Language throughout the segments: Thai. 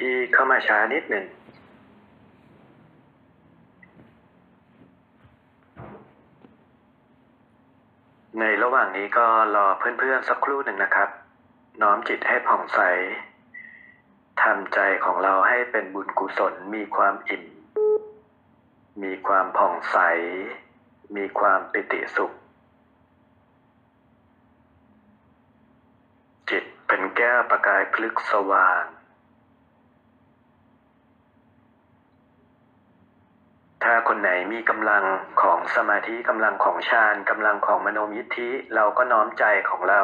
ที่เข้ามาช้านิดหนึ่งในระหว่างนี้ก็รอเพื่อนๆสักครู่หนึ่งนะครับน้อมจิตให้ผ่องใสทำใจของเราให้เป็นบุญกุศลมีความอิ่มมีความผ่องใสมีความปิติสุขจิตเป็นแก้วประกายพลึกสว่างถ้าคนไหนมีกำลังของสมาธิกำลังของฌานกำลังของมโนยิทธิเราก็น้อมใจของเรา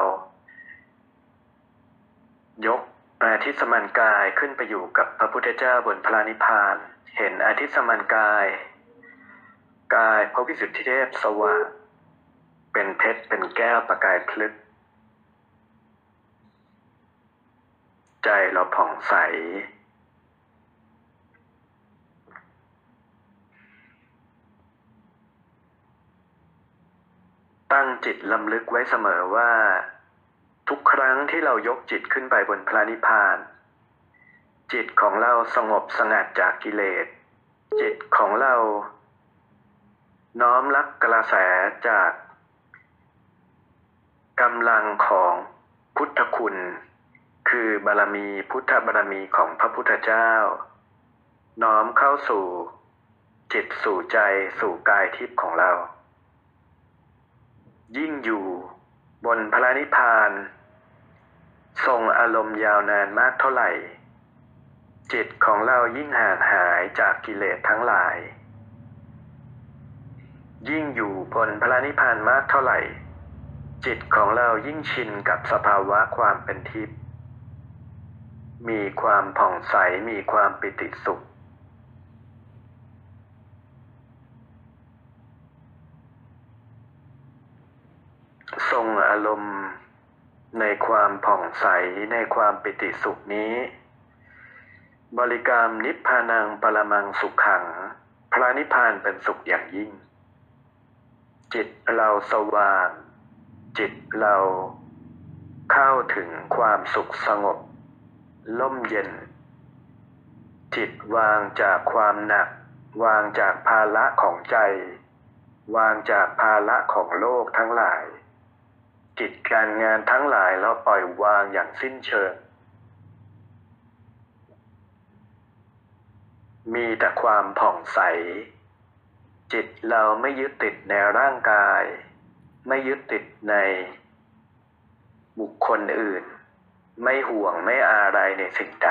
ยกอาทิสมันกายขึ้นไปอยู่กับพระพุทธเจ้าบนพระนิพพานเห็นอาทิสมันกายพระวิสุทธิเทพสว่างเป็นเพชรเป็นแก้วประกายพลึกใจเราผ่องใสตั้งจิตลำลึกไว้เสมอว่าทุกครั้งที่เรายกจิตขึ้นไปบนพระนิพพานจิตของเราสงบสงัดจากกิเลสจิตของเราน้อมรับกระแสจากกำลังของพุทธคุณคือบารมีพุทธบารมีของพระพุทธเจ้าน้อมเข้าสู่จิตสู่ใจสู่กายทิพย์ของเรายิ่งอยู่บนพระนิพพานทรงอารมณ์ยาวนานมากเท่าไหร่จิตของเรายิ่งห่างหายจากกิเลสทั้งหลายยิ่งอยู่บนพระนิพพานมากเท่าไหร่จิตของเรายิ่งชินกับสภาวะความเป็นทิพย์มีความผ่องใสมีความปิติสุขทรงอารมณ์ในความผ่องใสในความปิติสุขนี้บริกรรมนิพพานังปรมังสุขขังพระนิพพานเป็นสุขอย่างยิ่งจิตเราสว่างจิตเราเข้าถึงความสุขสงบล่มเย็นจิตวางจากความหนักวางจากภาระของใจวางจากภาระของโลกทั้งหลายจิตการงานทั้งหลายเราปล่อยวางอย่างสิ้นเชิงมีแต่ความผ่องใสจิตเราไม่ยึดติดในร่างกายไม่ยึดติดในบุคคลอื่นไม่ห่วงไม่อะไรในสิ่งใด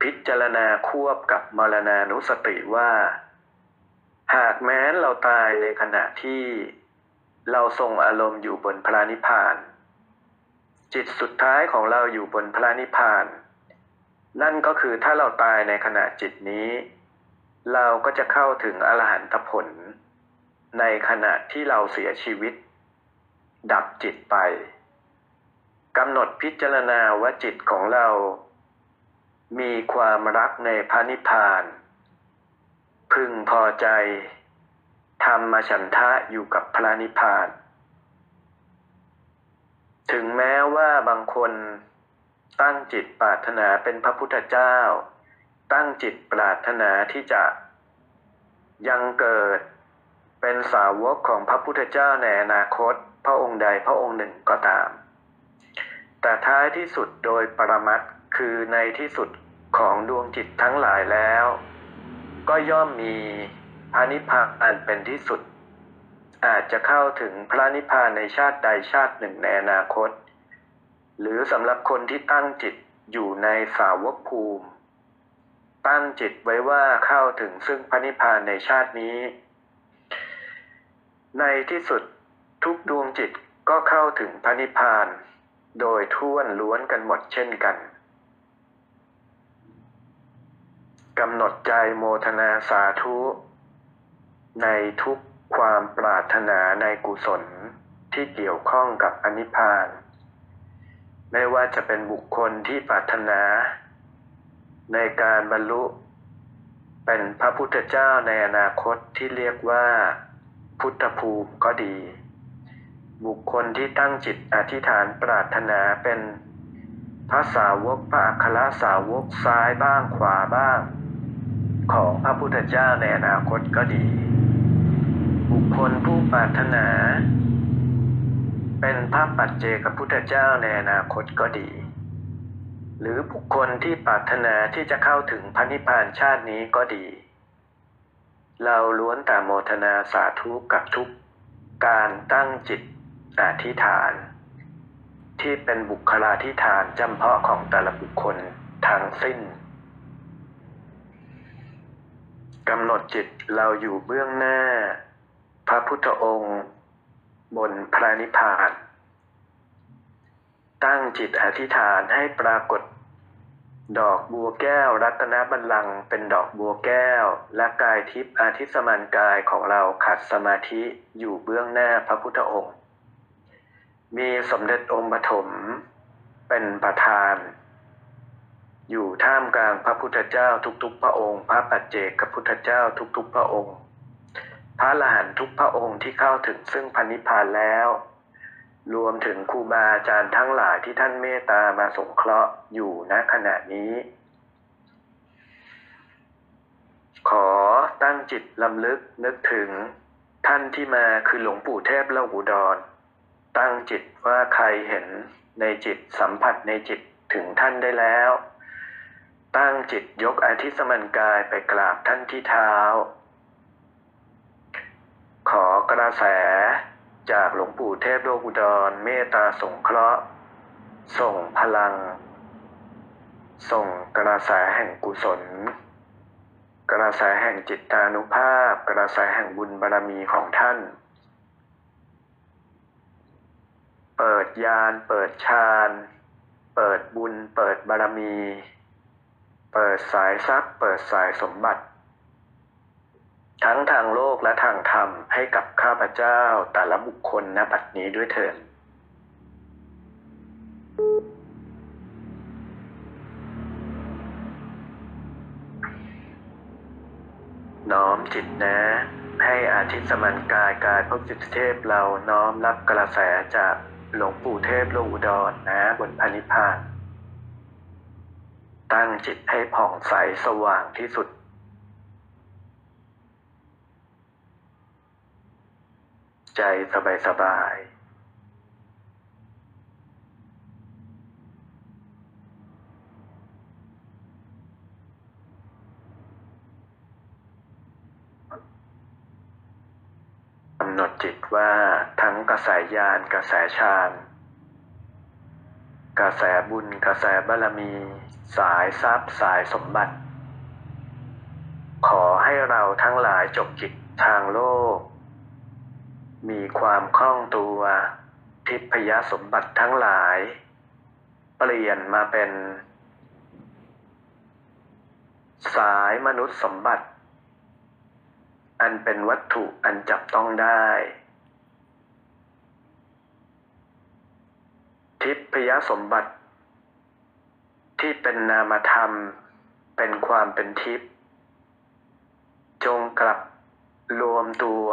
พิจารณาควบกับมรณานุสติว่าหากแม้เราตายในขณะที่เราทรงอารมณ์อยู่บนพระนิพพานจิตสุดท้ายของเราอยู่บนพระนิพพานนั่นก็คือถ้าเราตายในขณะจิตนี้เราก็จะเข้าถึงอรหันตผลในขณะที่เราเสียชีวิตดับจิตไปกำหนดพิจารณาว่าจิตของเรามีความรักในพระนิพพานพึงพอใจธรรมฉันทะอยู่กับพระนิพพานถึงแม้ว่าบางคนตั้งจิตปรารถนาเป็นพระพุทธเจ้าตั้งจิตปรารถนาที่จะยังเกิดเป็นสาวกของพระพุทธเจ้าในอนาคตพระองค์ใดพระองค์หนึ่งก็ตามแต่ท้ายที่สุดโดยปรมัตถ์คือในที่สุดของดวงจิตทั้งหลายแล้วก็ย่อมมีพระนิพพานอันเป็นที่สุดอาจจะเข้าถึงพระนิพพานในชาติใดชาติหนึ่งในอนาคตหรือสำหรับคนที่ตั้งจิตอยู่ในสาวกภูมิตั้งจิตไว้ว่าเข้าถึงซึ่งพระนิพพานในชาตินี้ในที่สุดทุกดวงจิตก็เข้าถึงพระนิพพานโดยท่วนล้วนกันหมดเช่นกันกำหนดใจโมทนาสาธุในทุกความปรารถนาในกุศลที่เกี่ยวข้องกับพระนิพพานไม่ว่าจะเป็นบุคคลที่ปรารถนาในการบรรลุเป็นพระพุทธเจ้าในอนาคตที่เรียกว่าพุทธภูมิก็ดีบุคคลที่ตั้งจิตอธิษฐานปรารถนาเป็น พระสาวกพระอัครสาวกซ้ายบ้างขวาบ้างของพระพุทธเจ้าในอนาคตก็ดีบุคคลผู้ปรารถนาเป็นพระปัจเจกพุทธเจ้าในอนาคตก็ดีหรือบุคคลที่ปรารถนาที่จะเข้าถึงพระนิพพานชาตินี้ก็ดีเราล้วนแต่โมทนาสาธุกับทุกการตั้งจิตอธิษฐานที่เป็นบุคลาธิฐานจำเพาะของแต่ละบุคคลทั้งสิ้นกำหนดจิตเราอยู่เบื้องหน้าพระพุทธองค์บนพระนิพพานตั้งจิตอธิษฐานให้ปรากฏดอกบัวแก้วรัตนบัลลังก์เป็นดอกบัวแก้วและกายทิพย์อาทิสมานกายของเราขัดสมาธิอยู่เบื้องหน้าพระพุทธองค์มีสมเด็จองค์ปฐมเป็นประธานอยู่ท่ามกลางพระพุทธเจ้าทุกๆพระองค์พระปัจเจกพุทธเจ้าทุกๆพระองค์พระอรหันต์ทุกพระองค์ที่เข้าถึงซึ่งพระนิพพานแล้วรวมถึงครูบาอาจารย์ทั้งหลายที่ท่านเมตตามาสงเคราะห์อยู่ณขณะนี้ขอตั้งจิตรำลึกนึกถึงท่านที่มาคือหลวงปู่เทพเลาอุดรตั้งจิตว่าใครเห็นในจิตสัมผัสในจิตถึงท่านได้แล้วตั้งจิตยกอธิสมันกายไปกราบท่านที่เท้าขอกระแสจากหลวงปู่เทพเลาอุดรเมตตาสงเคราะห์ส่งพลังส่งกระแสแห่งกุศลกระแสแห่งจิตตานุภาพกระแสแห่งบุญบารมีของท่านเปิดญาณเปิดฌานเปิดบุญเปิดบารมีเปิดสายทรัพย์เปิดสายสมบัติทั้งทางโลกและทางธรรมให้กับข้าพเจ้าแต่ละบุคคลณ บัดนี้ด้วยเถิดน้อมจิตนะให้อาทิสมันกายกายพระสิทธิเทพเราน้อมรับกระแสจากหลวงปู่เทพเลาอุดรนะบนพระนิพพานตั้งจิตให้ผ่องใสสว่างที่สุดใจสบายสบายกำหนดจิตว่าทั้งกระแสญาณกระแสฌานกระแสบุญกระแสบารมีสายทรัพย์สายสมบัติขอให้เราทั้งหลายจบกิจทางโลกมีความคล่องตัวทิพยสมบัติทั้งหลายเปลี่ยนมาเป็นสายมนุษย์สมบัติอันเป็นวัตถุอันจับต้องได้ทิพยสมบัติที่เป็นนามธรรมเป็นความเป็นทิพย์จงกลับรวมตัว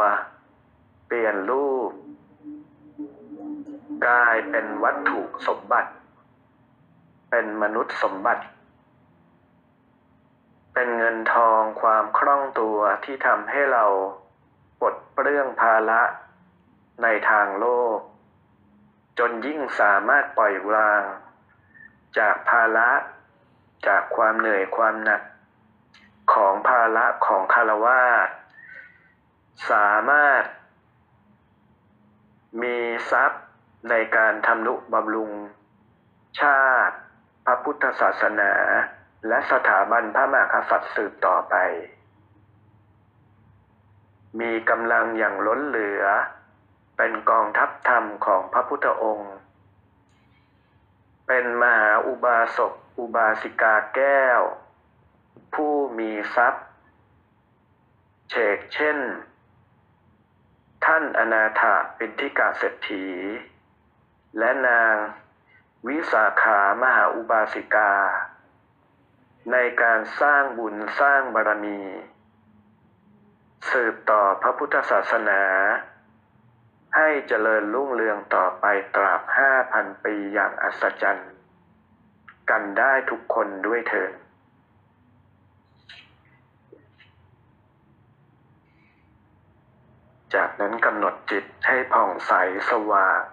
เปลี่ยนรูปกลายเป็นวัตถุสมบัติเป็นมนุษย์สมบัติเป็นเงินทองความคล่องตัวที่ทำให้เราปลดเปลื้องภาระในทางโลกจนยิ่งสามารถปล่อยวางจากภาระจากความเหนื่อยความหนักของภาระของฆราวาสสามารถมีทรัพย์ในการทำนุบำรุงชาติพระพุทธศาสนาและสถาบันพระมหากษัตริย์สืบต่อไปมีกำลังอย่างล้นเหลือเป็นกองทัพธรรมของพระพุทธองค์เป็นมหาอุบาสกอุบาสิกาแก้วผู้มีทรัพย์เฉกเช่นท่านอนาถปิณฑิกเศรษฐีและนางวิสาขามหาอุบาสิกาในการสร้างบุญสร้างบารมีสืบต่อพระพุทธศาสนาให้เจริญรุ่งเรืองต่อไปตราบ 5,000 ปีอย่างอัศจรรย์ กันได้ทุกคนด้วยเถิดจากนั้นกำหนดจิตให้ผ่องใสสว่าง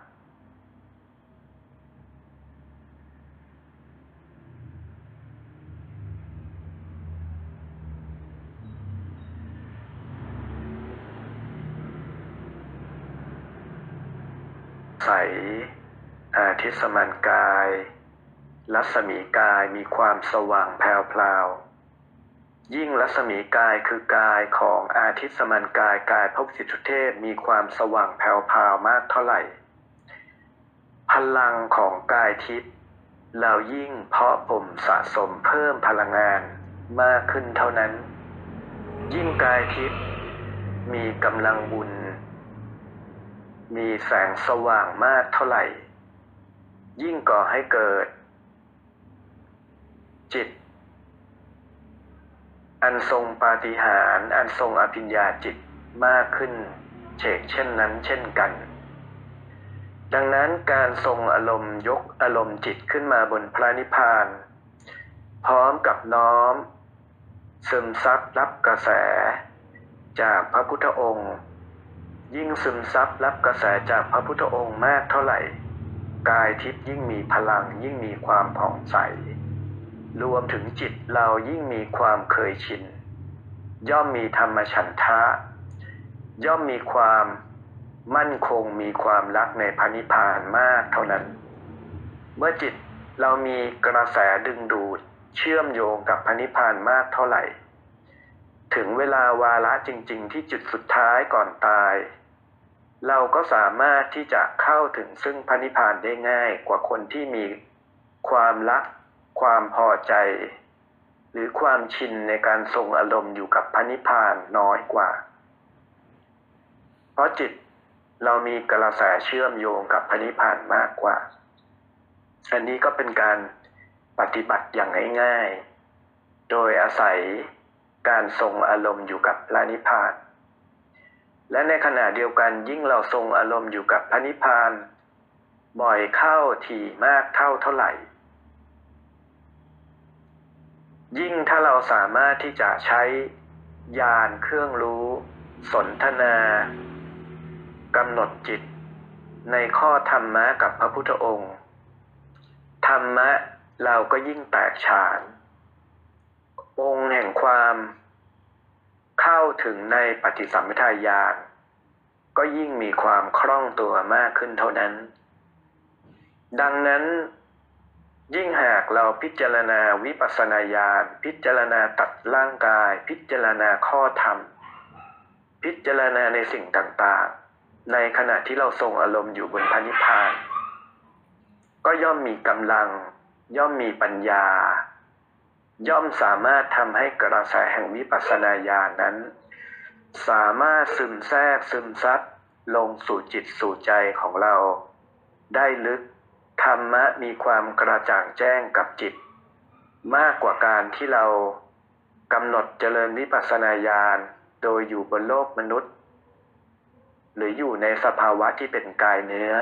ใสอาทิสมานกายรัศมีกายมีความสว่างแผ่วๆยิ่งรัศมีกายคือกายของอาทิสมานกายกายพระสิทธุเทพมีความสว่างแผ่วๆมากเท่าไหร่พลังของกายทิพย์เรายิ่งเพาะบ่มสะสมเพิ่มพลังงานมากขึ้นเท่านั้นยิ่งกายทิพย์มีกำลังบุญมีแสงสว่างมากเท่าไหร่ยิ่งก่อให้เกิดจิตอันทรงปาฏิหาริย์อันทรงอภิญญาจิตมากขึ้นเช่นนั้นเช่นกันดังนั้นการทรงอารมณ์ยกอารมณ์จิตขึ้นมาบนพระนิพพานพร้อมกับน้อมซึมซับรับกระแสจากพระพุทธองค์ยิ่งซึมซับรับกระแสจากพระพุทธองค์มากเท่าไหร่กายทิพย์ยิ่งมีพลังยิ่งมีความผ่องใสรวมถึงจิตเรายิ่งมีความเคยชินย่อมมีธรรมฉันทะย่อมมีความมั่นคงมีความรักในพระนิพพานมากเท่านั้นเมื่อจิตเรามีกระแสดึงดูดเชื่อมโยงกับพระนิพพานมากเท่าไหร่ถึงเวลาวาระจริงๆที่จุดสุดท้ายก่อนตายเราก็สามารถที่จะเข้าถึงซึ่งพระนิพพานได้ง่ายกว่าคนที่มีความรักความพอใจหรือความชินในการทรงอารมณ์อยู่กับพระนิพพานน้อยกว่าเพราะจิตเรามีกระแสเชื่อมโยงกับพระนิพพานมากกว่าอันนี้ก็เป็นการปฏิบัติอย่างง่ายๆโดยอาศัยการทรงอารมณ์อยู่กับพระนิพพานและในขณะเดียวกันยิ่งเราทรงอารมณ์อยู่กับพระนิพพานบ่อยเข้าถี่มากเท่าไหร่ยิ่งถ้าเราสามารถที่จะใช้ญาณเครื่องรู้สนทนากำหนดจิตในข้อธรรมะกับพระพุทธองค์ธรรมะเราก็ยิ่งแตกฉานองค์แห่งความเข้าถึงในปฏิสัมภิทาญาณก็ยิ่งมีความคล่องตัวมากขึ้นเท่านั้นดังนั้นยิ่งหากเราพิจารณาวิปัสสนาญาณพิจารณาตัดร่างกายพิจารณาข้อธรรมพิจารณาในสิ่งต่างๆในขณะที่เราทรงอารมณ์อยู่บนพระนิพพานก็ย่อมมีกำลังย่อมมีปัญญาย่อมสามารถทำให้กระแสแห่งวิปัสสนาญาณนั้นสามารถซึมแทรกซึมซับลงสู่จิตสู่ใจของเราได้ลึกธรรมะมีความกระจ่างแจ้งกับจิตมากกว่าการที่เรากำหนดเจริญวิปัสสนาญาณโดยอยู่บนโลกมนุษย์หรืออยู่ในสภาวะที่เป็นกายเนื้อ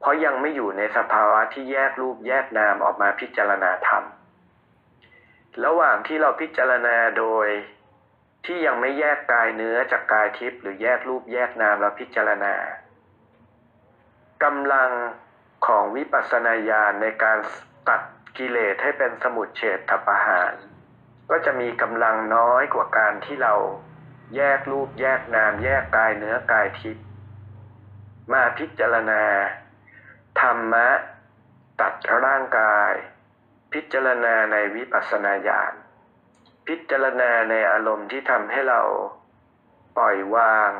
เพราะยังไม่อยู่ในสภาวะที่แยกรูปแยกนามออกมาพิจารณาธรรมระหว่างที่เราพิจารณาโดยที่ยังไม่แยกกายเนื้อจากกายทิพย์หรือแยกรูปแยกนามเราพิจารณากำลังของวิปัสสนาญาณในการตัดกิเลสให้เป็นสมุจเฉทประหารก็จะมีกำลังน้อยกว่าการที่เราแยกรูปแยกนามแยกกายเนื้อกายทิพย์มาพิจารณาธรรมะตัดร่างกายพิจารณาในวิปัสสนาญาณพิจารณาในอารมณ์ที่ทำให้เราปล่อยวาง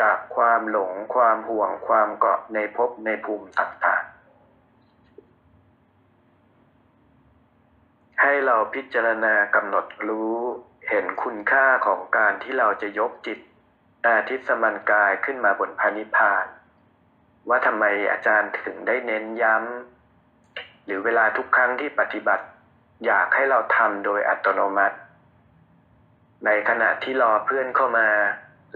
จากความหลงความห่วงความเกาะในภพในภูมิต่างๆให้เราพิจารณากำหนดรู้เห็นคุณค่าของการที่เราจะยกจิตอาทิสมานกายขึ้นมาบนพระนิพพานว่าทำไมอาจารย์ถึงได้เน้นย้ำหรือเวลาทุกครั้งที่ปฏิบัติอยากให้เราทำโดยอัตโนมัติในขณะที่รอเพื่อนเข้ามา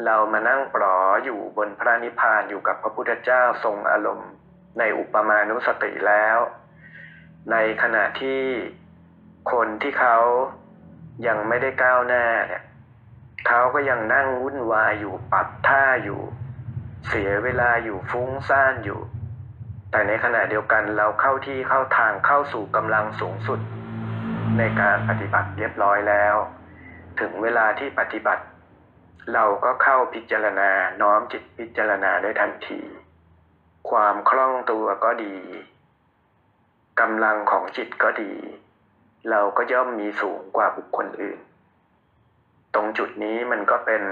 เรามานั่งปลออยู่บนพระนิพพานอยู่กับพระพุทธเจ้าทรงอารมณ์ในอุปมานุสติแล้ว ในขณะที่คนที่เขายังไม่ได้ก้าวหน้าเนี่ยเขาก็ยังนั่งวุ่นวายอยู่ปรับท่าอยู่เสียเวลาอยู่ฟุ้งซ่านอยู่แต่ในขณะเดียวกันเราเข้าที่เข้าทางเข้าสู่กำลังสูงสุดในการปฏิบัติเรียบร้อยแล้วถึงเวลาที่ปฏิบัติเราก็เข้าพิจารณาน้อมจิตพิจารณาได้ทันทีความคล่องตัวก็ดีกำลังของจิตก็ดีเราก็ย่อมมีสูงกว่าบุคคลอื่นตรงจุดนี้มันก็เป็น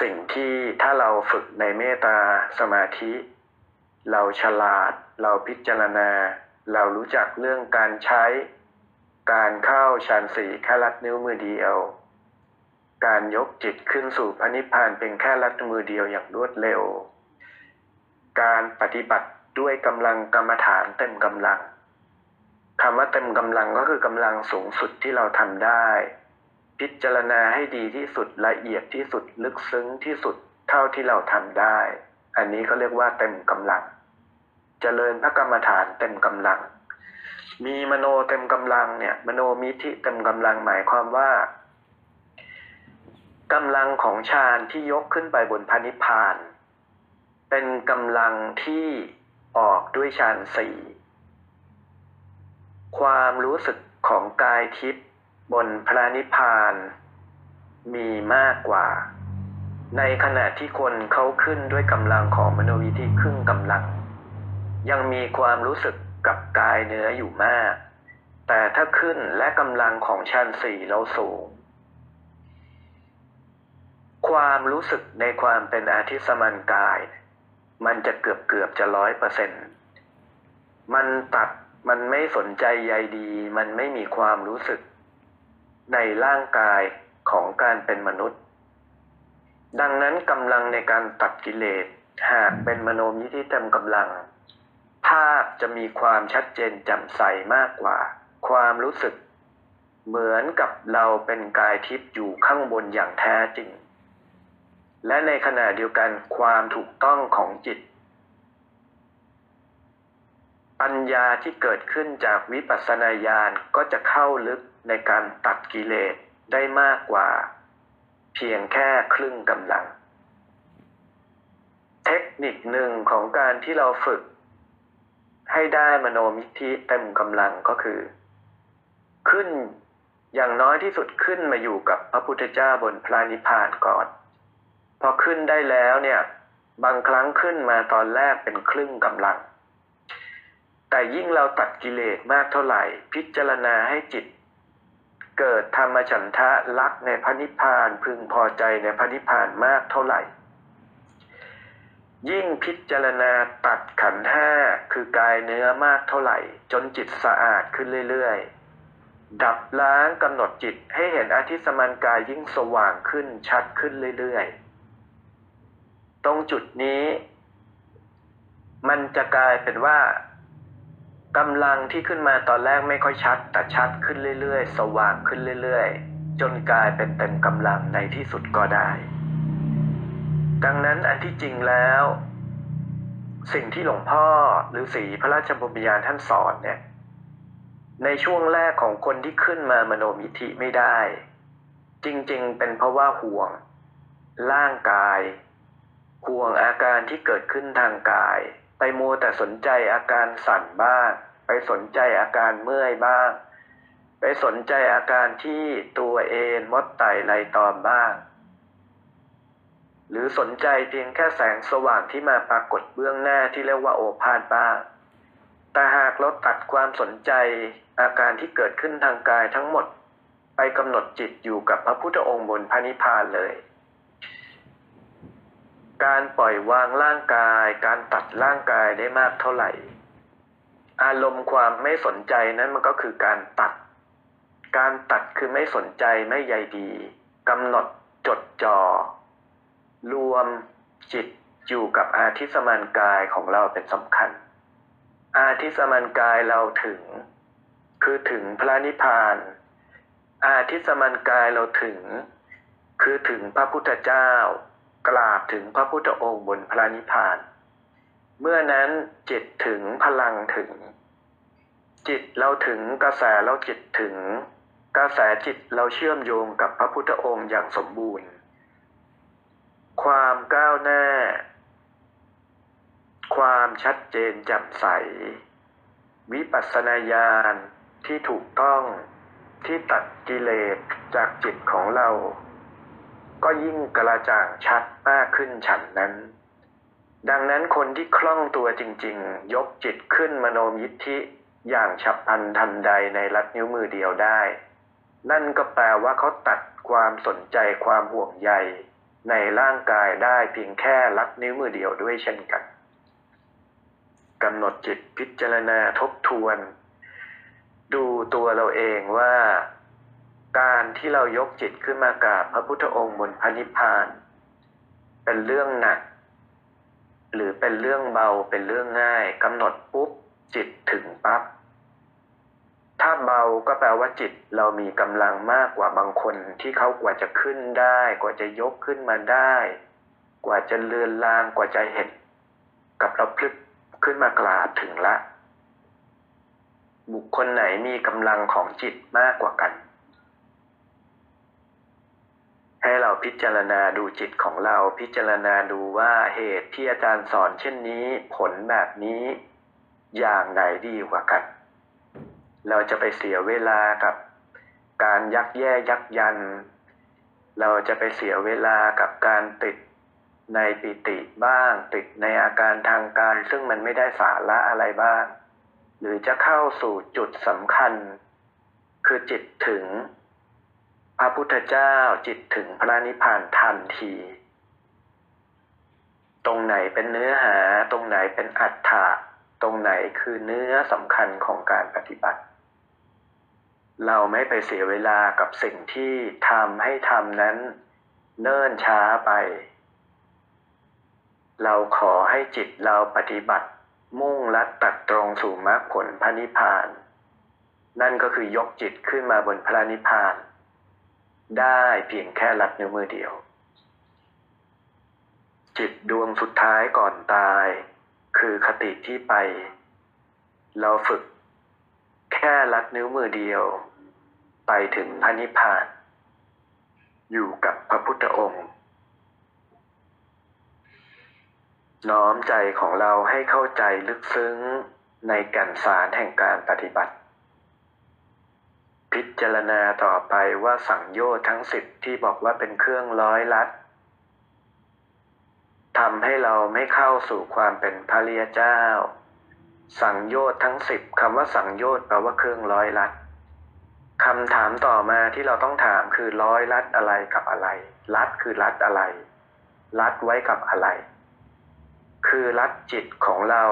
สิ่งที่ถ้าเราฝึกในเมตตาสมาธิเราฉลาดเราพิจารณาเรารู้จักเรื่องการใช้การเข้าฌานสี่แค่ลัดนิ้วมือเดียวการยกจิตขึ้นสู่พระนิพพานเป็นแค่ลัดมือเดียวอย่างรวดเร็วการปฏิบัติด้วยกำลังกรรมฐานเต็มกำลังคำว่าเต็มกำลังก็คือกำลังสูงสุดที่เราทำได้พิจารณาให้ดีที่สุดละเอียดที่สุดลึกซึ้งที่สุดเท่าที่เราทำได้อันนี้ก็เรียกว่าเต็มกำลังเจริญพระกรรมฐานเต็มกำลังมีมโนเต็มกำลังเนี่ยมโนมิธิเต็มกำลังหมายความว่ากำลังของฌานที่ยกขึ้นไปบนพระนิพพานเป็นกำลังที่ออกด้วยฌานสี่ความรู้สึกของกายทิพย์บนพระนิพพานมีมากกว่าในขณะที่คนเขาขึ้นด้วยกำลังของมโนวิธีครึ่งกำลังยังมีความรู้สึกกับกายเนื้ออยู่มากแต่ถ้าขึ้นและกำลังของฌานสี่เราสูงความรู้สึกในความเป็นอาทิสมันกายมันจะเกือบจะ 100% มันตัดมันไม่สนใจใยดีมันไม่มีความรู้สึกในร่างกายของการเป็นมนุษย์ดังนั้นกำลังในการตัดกิเลสหากเป็นมโนมิธิเต็มกำลังภาพจะมีความชัดเจนแจ่มใสมากกว่าความรู้สึกเหมือนกับเราเป็นกายทิพย์อยู่ข้างบนอย่างแท้จริงและในขณะเดียวกันความถูกต้องของจิตปัญญาที่เกิดขึ้นจากวิปัสสนาญาณก็จะเข้าลึกในการตัดกิเลสได้มากกว่าเพียงแค่ครึ่งกำลังเทคนิคหนึ่งของการที่เราฝึกให้ได้มโนมิธิเต็มกำลังก็คือขึ้นอย่างน้อยที่สุดขึ้นมาอยู่กับพระพุทธเจ้าบนพระนิพพานก่อนพอขึ้นได้แล้วเนี่ยบางครั้งขึ้นมาตอนแรกเป็นครึ่งกำลังแต่ยิ่งเราตัดกิเลสมากเท่าไหร่พิจารณาให้จิตเกิดธรรมฉันทะรักในพระนิพพานพึงพอใจในพระนิพพานมากเท่าไหร่ยิ่งพิจารณาตัดขันธ์ห้าคือกายเนื้อมากเท่าไหร่จนจิตสะอาดขึ้นเรื่อยๆดับล้างกำหนดจิตให้เห็นอาทิสมันกายยิ่งสว่างขึ้นชัดขึ้นเรื่อยๆตรงจุดนี้มันจะกลายเป็นว่ากำลังที่ขึ้นมาตอนแรกไม่ค่อยชัดแต่ชัดขึ้นเรื่อยๆสว่างขึ้นเรื่อยๆจนกลายเป็นเต็มกำลังในที่สุดก็ได้ดังนั้นอันที่จริงแล้วสิ่งที่หลวงพ่อฤาษีพระราชบุญญาณท่านสอนเนี่ยในช่วงแรกของคนที่ขึ้นมามโนมิธิไม่ได้จริงๆเป็นเพราะว่าห่วงร่างกายห่วงอาการที่เกิดขึ้นทางกายไปมัวแต่สนใจอาการสั่นบ้างไปสนใจอาการเมื่อยบ้างไปสนใจอาการที่ตัวเอ็นมดไต่ไหลตอมบ้างหรือสนใจเพียงแค่แสงสว่างที่มาปรากฏเบื้องหน้าที่เรียกว่าโอภาสบ้างแต่หากเราตัดความสนใจอาการที่เกิดขึ้นทางกายทั้งหมดไปกำหนดจิตอยู่กับพระพุทธองค์บนพระนิพพานเลยการปล่อยวางร่างกายการตัดร่างกายได้มากเท่าไหร่อารมณ์ความไม่สนใจนั้นมันก็คือการตัดคือไม่สนใจไม่ใยดีกำหนดจดจ่อรวมจิตอยู่กับอาทิสมันกายของเราเป็นสำคัญอาทิสมันกายเราถึงคือถึงพระนิพพานอาทิสมันกายเราถึงคือถึงพระพุทธเจ้ากราบถึงพระพุทธองค์บนพระนิพพานเมื่อนั้นจิตถึงพลังถึง จิตเราถึงกระแสเราจิตถึงกระแสจิตเราเชื่อมโยงกับพระพุทธองค์อย่างสมบูรณ์ความก้าวหน้าความชัดเจนแจ่มใสวิปัสสนาญาณที่ถูกต้องที่ตัดกิเลสจากจิตของเราก็ยิ่งกระจ่างชัดมากขึ้นฉันนั้นดังนั้นคนที่คล่องตัวจริงๆยกจิตขึ้นมโนมยิทธิอย่างฉับพลันทันใดในลัดนิ้วมือเดียวได้นั่นก็แปลว่าเขาตัดความสนใจความห่วงใยในร่างกายได้เพียงแค่ลัดนิ้วมือเดียวด้วยเช่นกันกำหนดจิตพิจารณาทบทวนดูตัวเราเองว่าการที่เรายกจิตขึ้นมากราบพระพุทธองค์บนพระนิพพานเป็นเรื่องหนักหรือเป็นเรื่องเบาเป็นเรื่องง่ายกำหนดปุ๊บจิตถึงปั๊บถ้าเบาก็แปลว่าจิตเรามีกำลังมากกว่าบางคนที่เขากว่าจะขึ้นได้กว่าจะยกขึ้นมาได้กว่าจะเลือนลางกว่าจะเห็นกับเราพลึบขึ้นมากราบถึงละบุคคลไหนมีกำลังของจิตมากกว่ากันให้เราพิจารณาดูจิตของเราพิจารณาดูว่าเหตุที่อาจารย์สอนเช่นนี้ผลแบบนี้อย่างไหนดีกว่ากันเราจะไปเสียเวลากับการยักแย่ยักยันเราจะไปเสียเวลากับการติดในปิติบ้างติดในอาการทางกายซึ่งมันไม่ได้สาระอะไรบ้างหรือจะเข้าสู่จุดสำคัญคือจิตถึงพระพุทธเจ้าจิตถึงพระนิพพานทันทีตรงไหนเป็นเนื้อหาตรงไหนเป็นอัตถะตรงไหนคือเนื้อสำคัญของการปฏิบัติเราไม่ไปเสียเวลากับสิ่งที่ทำให้ทำนั้นเนิ่นช้าไปเราขอให้จิตเราปฏิบัติมุ่งลัดตัดตรงสู่มรรคผลพระนิพพานนั่นก็คือยกจิตขึ้นมาบนพระนิพพานได้เพียงแค่ลัดนิ้วมือเดียวจิตดวงสุดท้ายก่อนตายคือคติที่ไปเราฝึกแค่ลัดนิ้วมือเดียวไปถึงพระนิพพานอยู่กับพระพุทธองค์น้อมใจของเราให้เข้าใจลึกซึ้งในแก่นสารแห่งการปฏิบัติพิจารณาต่อไปว่าสังโยชน์ทั้ง10ที่บอกว่าเป็นเครื่องร้อยลัดทำให้เราไม่เข้าสู่ความเป็นพระริยเจ้าสังโยชน์ทั้ง10คำว่าสังโยชน์แปลว่าเครื่องร้อยลัดคำถามต่อมาที่เราต้องถามคือร้อยลัดอะไรกับอะไรลัดคือลัดอะไรลัดไว้กับอะไรคือลัดจิตของเรา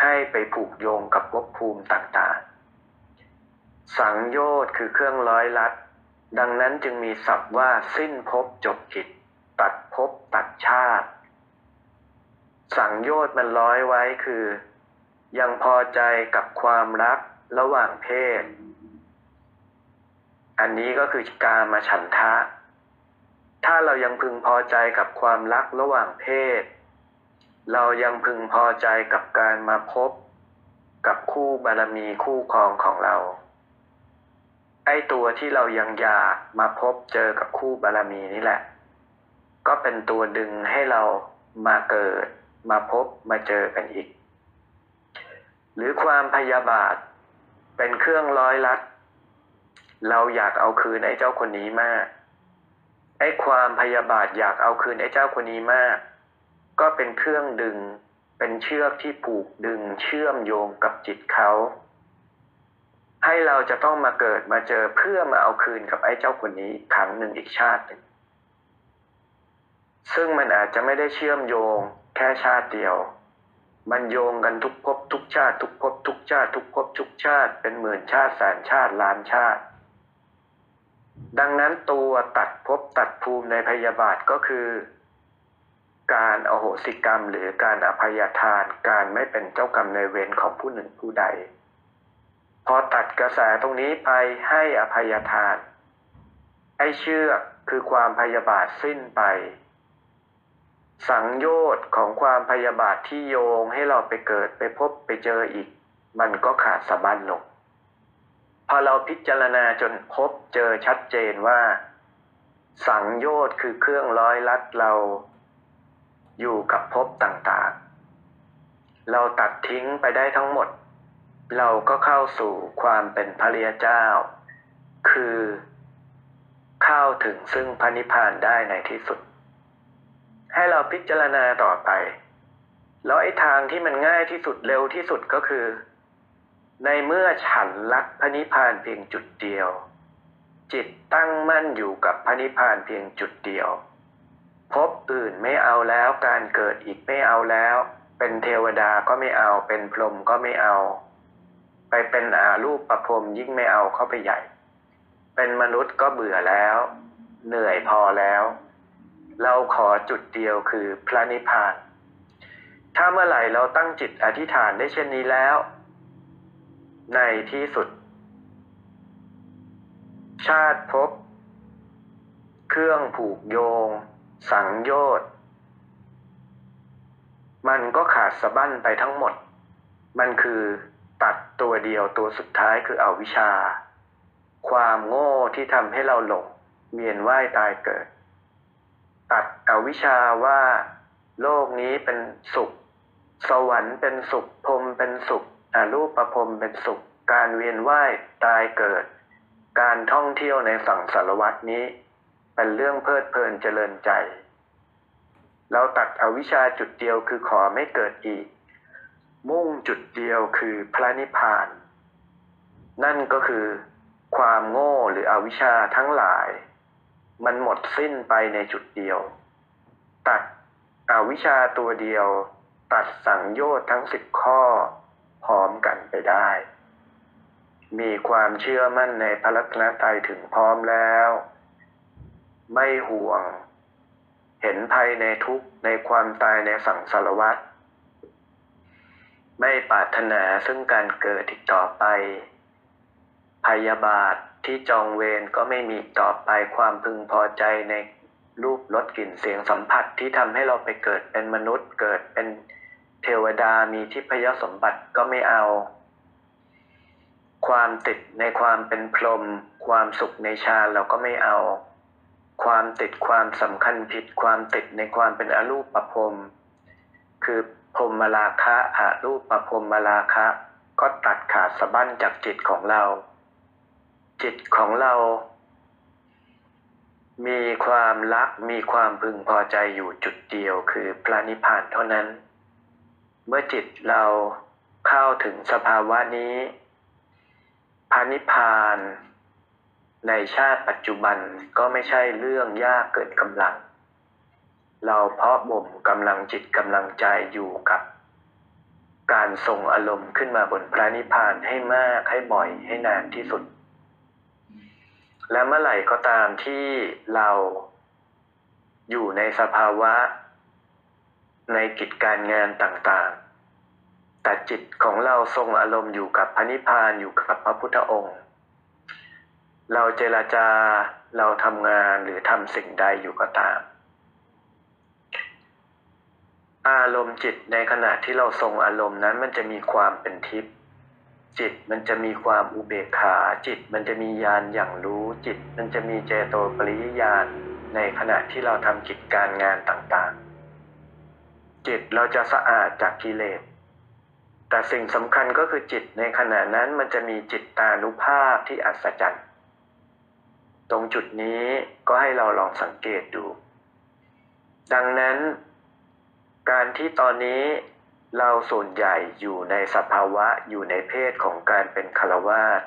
ให้ไปผูกโยงกับภพภูมิต่างๆสังโยชน์คือเครื่องร้อยลัดดังนั้นจึงมีศัพท์ว่าสิ้นภพจบจิตตัดภพตัดชาติสังโยชน์มันร้อยไว้คือยังพอใจกับความรักระหว่างเพศอันนี้ก็คือกามฉันทะถ้าเรายังพึงพอใจกับความรักระหว่างเพศเรายังพึงพอใจกับการมาพบกับคู่บารมีคู่ครองของเราไอ้ตัวที่เรายังอยากมาพบเจอกับคู่บารมีนี่แหละก็เป็นตัวดึงให้เรามาเกิดมาพบมาเจอกันอีกหรือความพยาบาทเป็นเครื่องร้อยลัดเราอยากเอาคืนไอ้เจ้าคนนี้มากไอ้ความพยาบาทอยากเอาคืนไอ้เจ้าคนนี้มากก็เป็นเครื่องดึงเป็นเชือกที่ผูกดึงเชื่อมโยงกับจิตเขาให้เราจะต้องมาเกิดมาเจอเพื่อมาเอาคืนกับไอ้เจ้าคนนี้ครั้งหนึ่งอีกชาติหนึ่งซึ่งมันอาจจะไม่ได้เชื่อมโยงแค่ชาติเดียวมันโยงกันทุกภพทุกชาติทุกภพทุกชาติทุกภพทุกชาติเป็นหมื่นชาติแสนชาติล้านชาติดังนั้นตัวตัดภพตัดภูมิในพยาบาทก็คือการอโหสิกรรมหรือการอภัยทานการไม่เป็นเจ้ากรรมนายเวรของผู้หนึ่งผู้ใดพอตัดกระแสตรงนี้ไปให้อภัยทานไอ้เชือกคือความพยาบาทสิ้นไปสังโยชน์ของความพยาบาทที่โยงให้เราไปเกิดไปพบไปเจออีกมันก็ขาดสะบั้นลง อเราพิจารณาจนพบเจอชัดเจนว่าสังโยชน์คือเครื่องร้อยลัดเราอยู่กับภพต่างๆเราตัดทิ้งไปได้ทั้งหมดเราก็เข้าสู่ความเป็นพระอริยเจ้าคือเข้าถึงซึ่งพระนิพพานได้ในที่สุดให้เราพิจารณาต่อไปแล้วไอ้ทางที่มันง่ายที่สุดเร็วที่สุดก็คือในเมื่อฉันรักพระนิพพานเพียงจุดเดียวจิตตั้งมั่นอยู่กับพระนิพพานเพียงจุดเดียวภพอื่นไม่เอาแล้วการเกิดอีกไม่เอาแล้วเป็นเทวดาก็ไม่เอาเป็นพรหมก็ไม่เอาไปเป็นอารูปประพรหมยิ่งไม่เอาเข้าไปใหญ่เป็นมนุษย์ก็เบื่อแล้วเหนื่อยพอแล้วเราขอจุดเดียวคือพระนิพพานถ้าเมื่อไหร่เราตั้งจิตอธิษฐานได้เช่นนี้แล้วในที่สุดชาติภพเครื่องผูกโยงสังโยชน์มันก็ขาดสะบั้นไปทั้งหมดมันคือตัดตัวเดียวตัวสุดท้ายคืออวิชชาความโง่ที่ทำให้เราหลงเวียนว่ายตายเกิดตัดอวิชชาว่าโลกนี้เป็นสุขสวรรค์เป็นสุขพรหมเป็นสุขอารูปพรหมเป็นสุขการเวียนว่ายตายเกิดการท่องเที่ยวในสังสารวัฏนี้เป็นเรื่องเพลิดเพลินเจริญใจเราตัดอวิชชาจุดเดียวคือขอไม่เกิดอีกมุ่งจุดเดียวคือพระนิพพานนั่นก็คือความโง่หรืออวิชชาทั้งหลายมันหมดสิ้นไปในจุดเดียวตัดอวิชชาตัวเดียวตัดสังโยชน์ทั้ง10ข้อพร้อมกันไปได้มีความเชื่อมั่นในพระรัตนตรัยถึงพร้อมแล้วไม่ห่วงเห็นภัยในทุกข์ในความตายในสังสารวัฏไม่ปรารถนาซึ่งการเกิดอีกต่อไปพยาบาทที่จองเวรก็ไม่มีต่อไปความพึงพอใจในรูปรสกลิ่นเสียงสัมผัสที่ทำให้เราไปเกิดเป็นมนุษย์เกิดเป็นเทวดามีทิพยสมบัติก็ไม่เอาความติดในความเป็นพรหมความสุขในฌานเราก็ไม่เอาความติดความสำคัญผิดความติดในความเป็นอรูปพรหมคือพรหมราคะอรูปพรหมราคะก็ตัดขาดสะบั้นจากจิตของเราจิตของเรามีความรักมีความพึงพอใจอยู่จุดเดียวคือพระนิพพานเท่านั้นเมื่อจิตเราเข้าถึงสภาวะนี้พระนิพพานในชาติปัจจุบันก็ไม่ใช่เรื่องยากเกินกำลังเราเพาะบ่มกำลังจิตกำลังใจอยู่กับการส่งอารมณ์ขึ้นมาบนพระนิพพานให้มากให้บ่อยให้นานที่สุดและเมื่อไหร่ก็ตามที่เราอยู่ในสภาวะในกิจการงานต่างๆแต่จิตของเราทรงอารมณ์อยู่กับพระนิพพานอยู่กับพระพุทธองค์เราเจรจาเราทำงานหรือทำสิ่งใดอยู่ก็ตามอารมณ์จิตในขณะที่เราทรงอารมณ์นั้นมันจะมีความเป็นทิพย์จิตมันจะมีความอุเบกขาจิตมันจะมีญาณอย่างรู้จิตมันจะมีเจโตปริยญาณในขณะที่เราทำกิจการงานต่างๆจิตเราจะสะอาดจากกิเลสแต่สิ่งสำคัญก็คือจิตในขณะนั้นมันจะมีจิตตานุภาพที่อัศจรรย์ตรงจุดนี้ก็ให้เราลองสังเกตดูดังนั้นการที่ตอนนี้เราส่วนใหญ่อยู่ในสภาวะอยู่ในเพศของการเป็นฆราวาส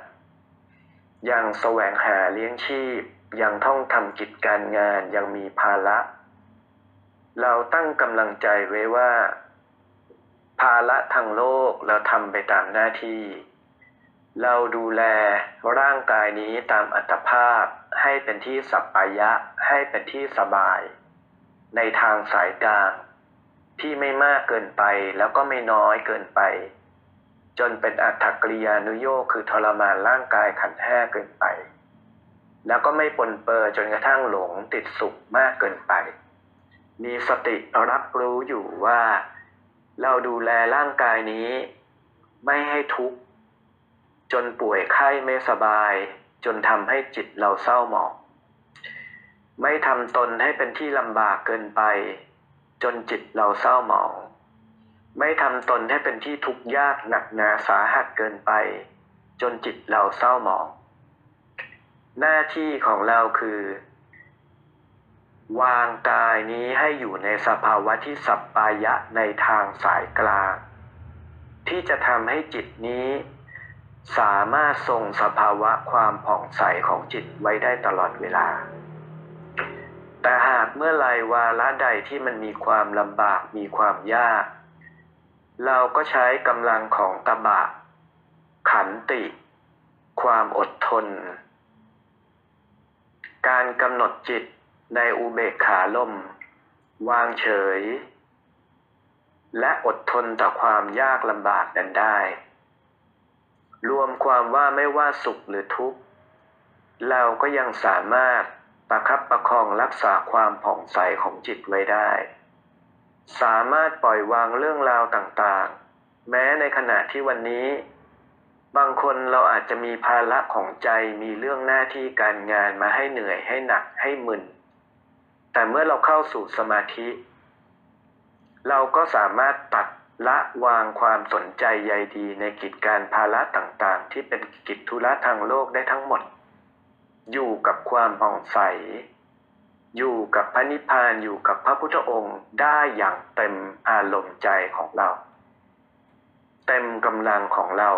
ยังแสวงหาเลี้ยงชีพยังท่องทำกิจการงานยังมีภาระเราตั้งกำลังใจไว้ว่าภาระทางโลกเราทำไปตามหน้าที่เราดูแลร่างกายนี้ตามอัตภาพให้เป็นที่สัปปายะให้เป็นที่สบายในทางสายกลางที่ไม่มากเกินไปแล้วก็ไม่น้อยเกินไปจนเป็นอัตถกริยานุโยคคือทรมานร่างกายขันธ์ห้าเกินไปแล้วก็ไม่ปนเปื้อนจนกระทั่งหลงติดสุขมากเกินไปมีสติรับรู้อยู่ว่าเราดูแลร่างกายนี้ไม่ให้ทุกข์ จนป่วยไข้ไม่สบายจนทำให้จิตเราเศร้าหมองไม่ทำตนให้เป็นที่ลำบากเกินไปจนจิตเราเศร้าหมองไม่ทำตนให้เป็นที่ทุกข์ยากหนักหนาสาหัสเกินไปจนจิตเราเศร้าหมองหน้าที่ของเราคือวางกายนี้ให้อยู่ในสภาวะที่สัปปายะในทางสายกลางที่จะทำให้จิตนี้สามารถทรงสภาวะความผ่องใสของจิตไว้ได้ตลอดเวลาแต่หากเมื่อไรวาระใดที่มันมีความลำบากมีความยากเราก็ใช้กำลังของตบะขันติความอดทนการกำหนดจิตในอุเบกขาลมวางเฉยและอดทนต่อความยากลำบากนั้นได้รวมความว่าไม่ว่าสุขหรือทุกข์เราก็ยังสามารถประคับประคองรักษาความผ่องใสของจิตไว้ได้สามารถปล่อยวางเรื่องราวต่างๆแม้ในขณะที่วันนี้บางคนเราอาจจะมีภาระของใจมีเรื่องหน้าที่การงานมาให้เหนื่อยให้หนักให้มึนแต่เมื่อเราเข้าสู่สมาธิเราก็สามารถตัดละวางความสนใจใยดีในกิจการภาระต่างๆที่เป็นกิจธุระทางโลกได้ทั้งหมดอยู่กับความผ่องใสอยู่กับพระนิพพานอยู่กับพระพุทธองค์ได้อย่างเต็มอารมณ์ใจของเราเต็มกำลังของเรา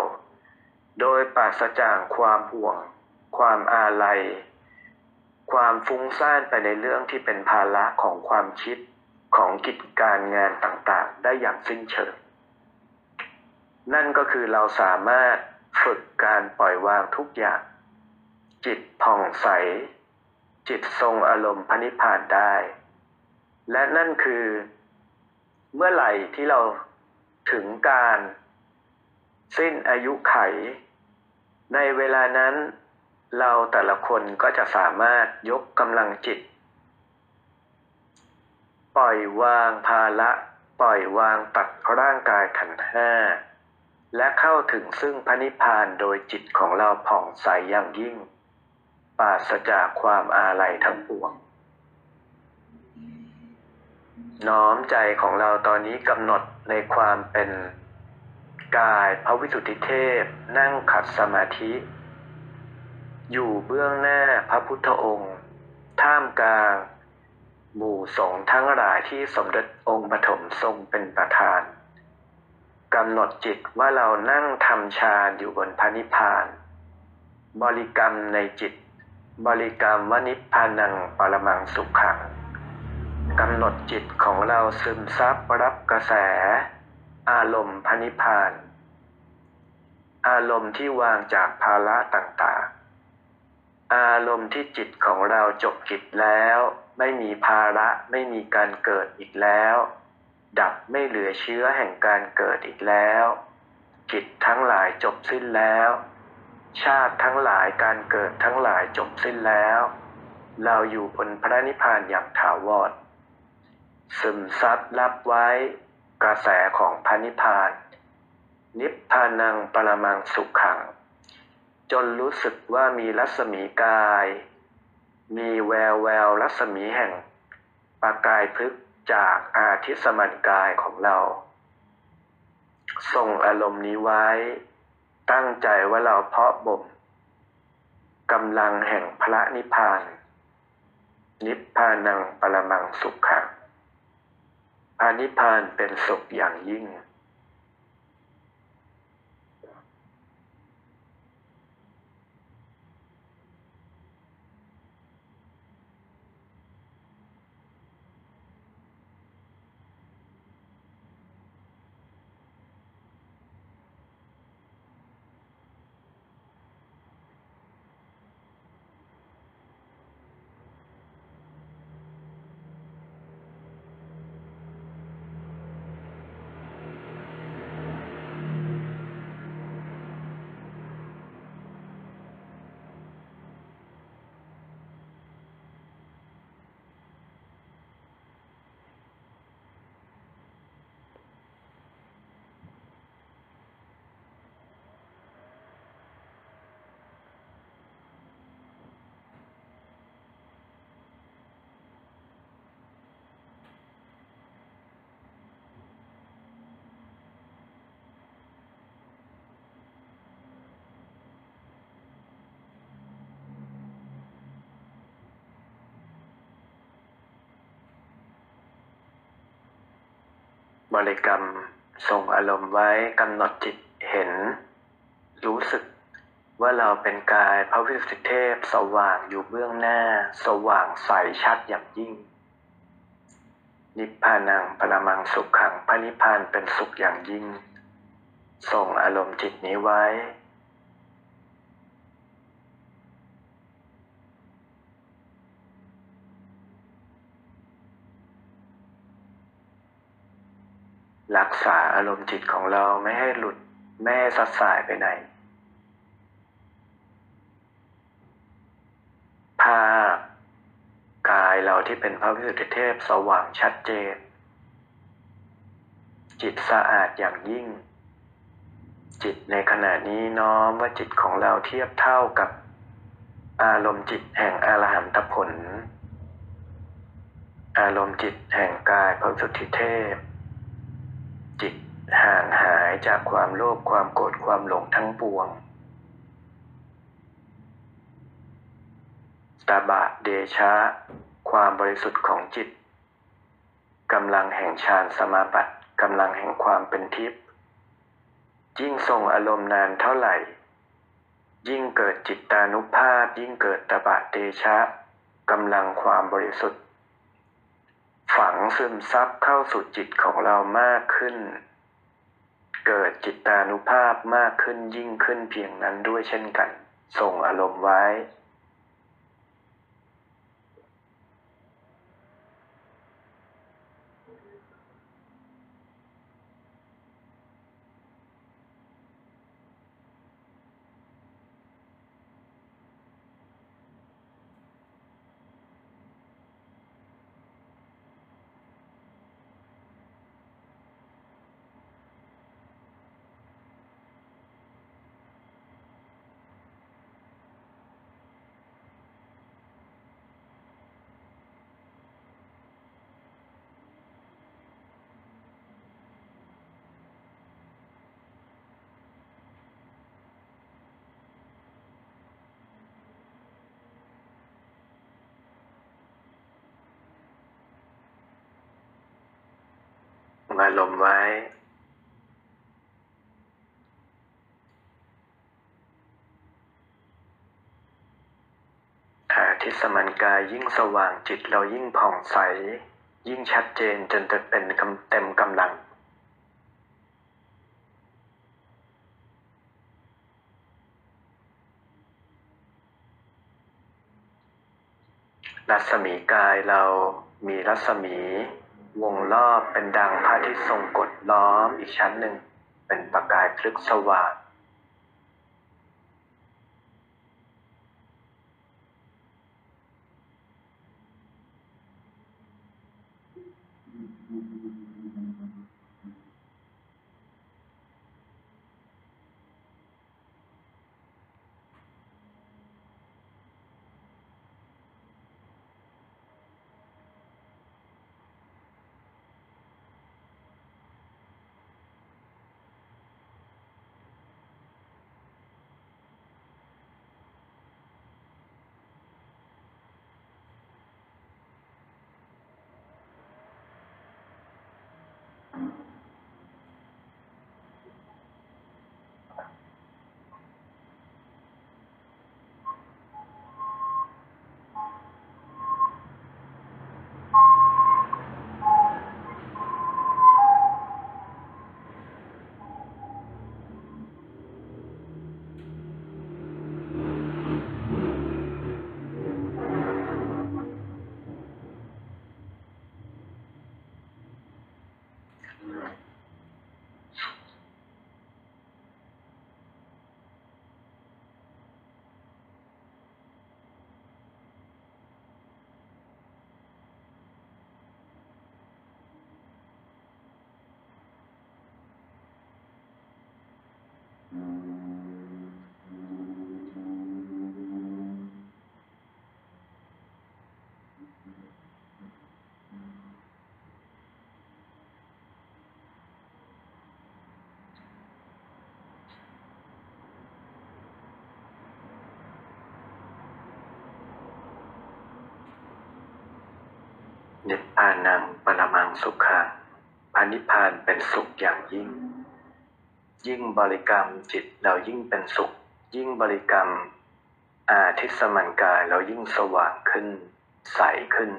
โดยปราศจากความห่วงความอาลัยความฟุ้งซ่านไปในเรื่องที่เป็นภาระของความคิดของกิจการงานต่างๆได้อย่างสิ้นเชิงนั่นก็คือเราสามารถฝึกการปล่อยวางทุกอย่างจิตผ่องใสจิตทรงอารมณ์พระนิพพานได้และนั่นคือเมื่อไหร่ที่เราถึงการสิ้นอายุไขในเวลานั้นเราแต่ละคนก็จะสามารถยกกำลังจิตปล่อยวางภาระปล่อยวางตัดร่างกายขันธ์ห้าและเข้าถึงซึ่งพระนิพพานโดยจิตของเราผ่องใสอย่างยิ่งปราศจากความอาลัยทั้งปวงน้อมใจของเราตอนนี้กำหนดในความเป็นกายพระวิสุทธิเทพนั่งขัดสมาธิอยู่เบื้องหน้าพระพุทธองค์ท่ามกลางหมู่สงฆ์ทั้งหลายที่สมเด็จองค์ปฐมทรงเป็นประธานกำหนดจิตว่าเรานั่งทำฌานอยู่บนพระนิพพานบริกรรมในจิตบริกรรมว่านิพพานังปรมังสุขังกำหนดจิตของเราซึมซับรับกระแสอารมณ์พระนิพพานอารมณ์ที่วางจากภาระต่างๆอารมณ์ที่จิตของเราจบกิจแล้วไม่มีภาระไม่มีการเกิดอีกแล้วดับไม่เหลือเชื้อแห่งการเกิดอีกแล้วกิจทั้งหลายจบสิ้นแล้วชาติทั้งหลายการเกิดทั้งหลายจบสิ้นแล้วเราอยู่บนพระนิพพานอย่างถาวรซึมซับรับไว้กระแสของพระนิพพานนิพพานังปรมังสุขังจนรู้สึกว่ามีรัศมีกายมีแววแววรัศมีแห่งประกายพฤกษ์จากอาทิสมันกายของเราทรงอารมณ์นี้ไว้ตั้งใจว่าเราเพาะบ่มกำลังแห่งพระนิพพานนิพพานังปรมังสุขังพระนิพพานเป็นสุขอย่างยิ่ง บริกรรมส่งอารมณ์ไว้กำหนดจิตเห็นรู้สึกว่าเราเป็นกายพระวิสุทธิเทพสว่างอยู่เบื้องหน้าสว่างใสชัดอย่างยิ่งนิพพานังปรมังสุขขังพระนิพพานเป็นสุขอย่างยิ่งส่งอารมณ์จิตนี้ไว้รักษาอารมณ์จิตของเราไม่ให้หลุดไม่ให้ซัดสายไปไหนภาพกายเราที่เป็นพระวิสุทธิเทพสว่างชัดเจนจิตสะอาดอย่างยิ่งจิตในขณะนี้น้อมว่าจิตของเราเทียบเท่ากับอารมณ์จิตแห่งอรหันตผลอารมณ์จิตแห่งกายพระวิสุทธิเทพจิตห่างหายจากความโลภความโกรธความหลงทั้งปวงตบะเดชะความบริสุทธิ์ของจิตกำลังแห่งฌานสมาบัติกำลังแห่งความเป็นทิพย์ยิ่งทรงอารมณ์นานเท่าไหร่ยิ่งเกิดจิตตานุภาพยิ่งเกิดตบะเดชะกำลังความบริสุทธิ์ฝังซึมซับเข้าสู่จิตของเรามากขึ้นเกิดจิตตานุภาพมากขึ้นยิ่งขึ้นเพียงนั้นด้วยเช่นกันส่งอารมณ์ไว้อารมณ์ไว้ถ้าทิสมันกายยิ่งสว่างจิตเรายิ่งผ่องใสยิ่งชัดเจนจนจะเป็นเต็มกำลังรัศมีกายเรามีรัศมีวงรอบเป็นดังพระอาทิตย์ทรงกฎล้อมอีกชั้นหนึ่งเป็นประกายพลึกสว่างนิพพานังปรมังสุขขังพ อนิพพานเป็นสุขอย่างยิ่งยิ่งบริกรรมจิตเรายิ่งเป็นสุขยิ่งบริกรรมอาทิสมัญกายเรายิ่งสว่างขึ้นใสขึ้น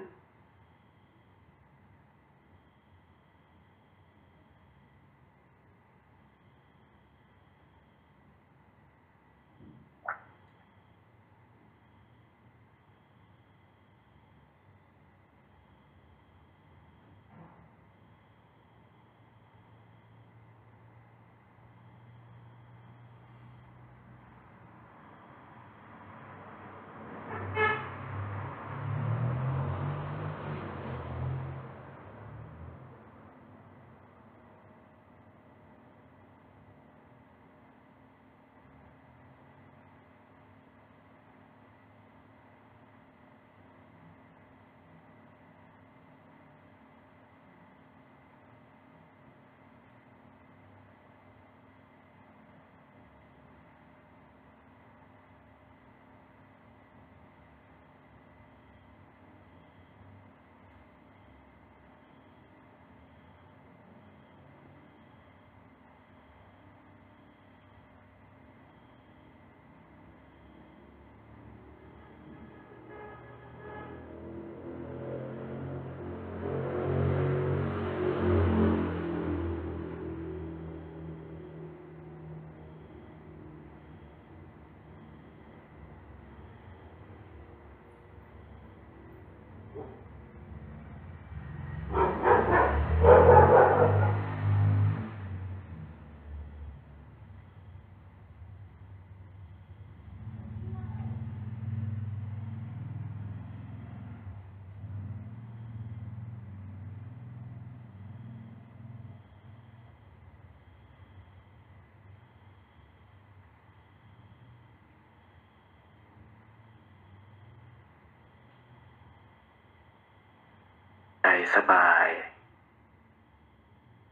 สบาย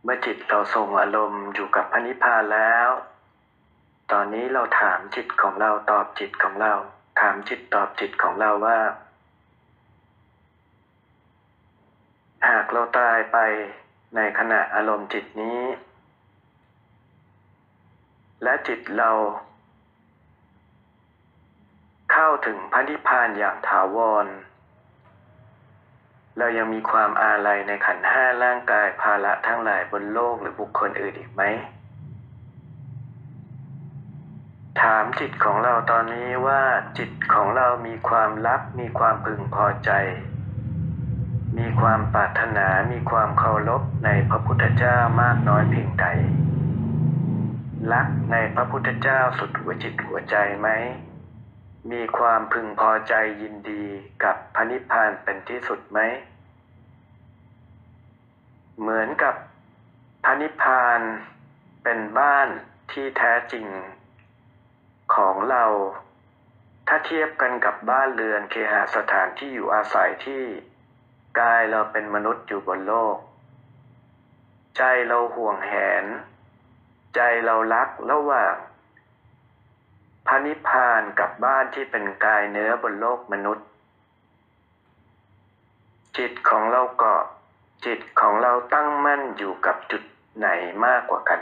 เมื่อจิตเราทรงอารมณ์อยู่กับพระนิพพานแล้วตอนนี้เราถามจิตของเราตอบจิตของเราถามจิตตอบจิตของเราว่าหากเราตายไปในขณะอารมณ์จิตนี้และจิตเราเข้าถึงพระนิพพานอย่างถาวรเรายังมีความอาลัยในขันธ์ห้าร่างกายภาระทั้งหลายบนโลกหรือบุคคลอื่นอีกไหมถามจิตของเราตอนนี้ว่าจิตของเรามีความรักมีความพึงพอใจมีความปรารถนามีความเคารพในพระพุทธเจ้ามากน้อยเพียงใดรักในพระพุทธเจ้าสุดหัวจิตหัวใจไหมมีความพึงพอใจยินดีกับพระนิพพานเป็นที่สุดไหมเหมือนกับพระนิพพานเป็นบ้านที่แท้จริงของเราถ้าเทียบกันกับบ้านเรือนเคหสถานที่อยู่อาศัยที่กายเราเป็นมนุษย์อยู่บนโลกใจเราห่วงแหนใจเรารักระหว่างพระนิพพานกับบ้านที่เป็นกายเนื้อบนโลกมนุษย์จิตของเราเกาะจิตของเราตั้งมั่นอยู่กับจุดไหนมากกว่ากัน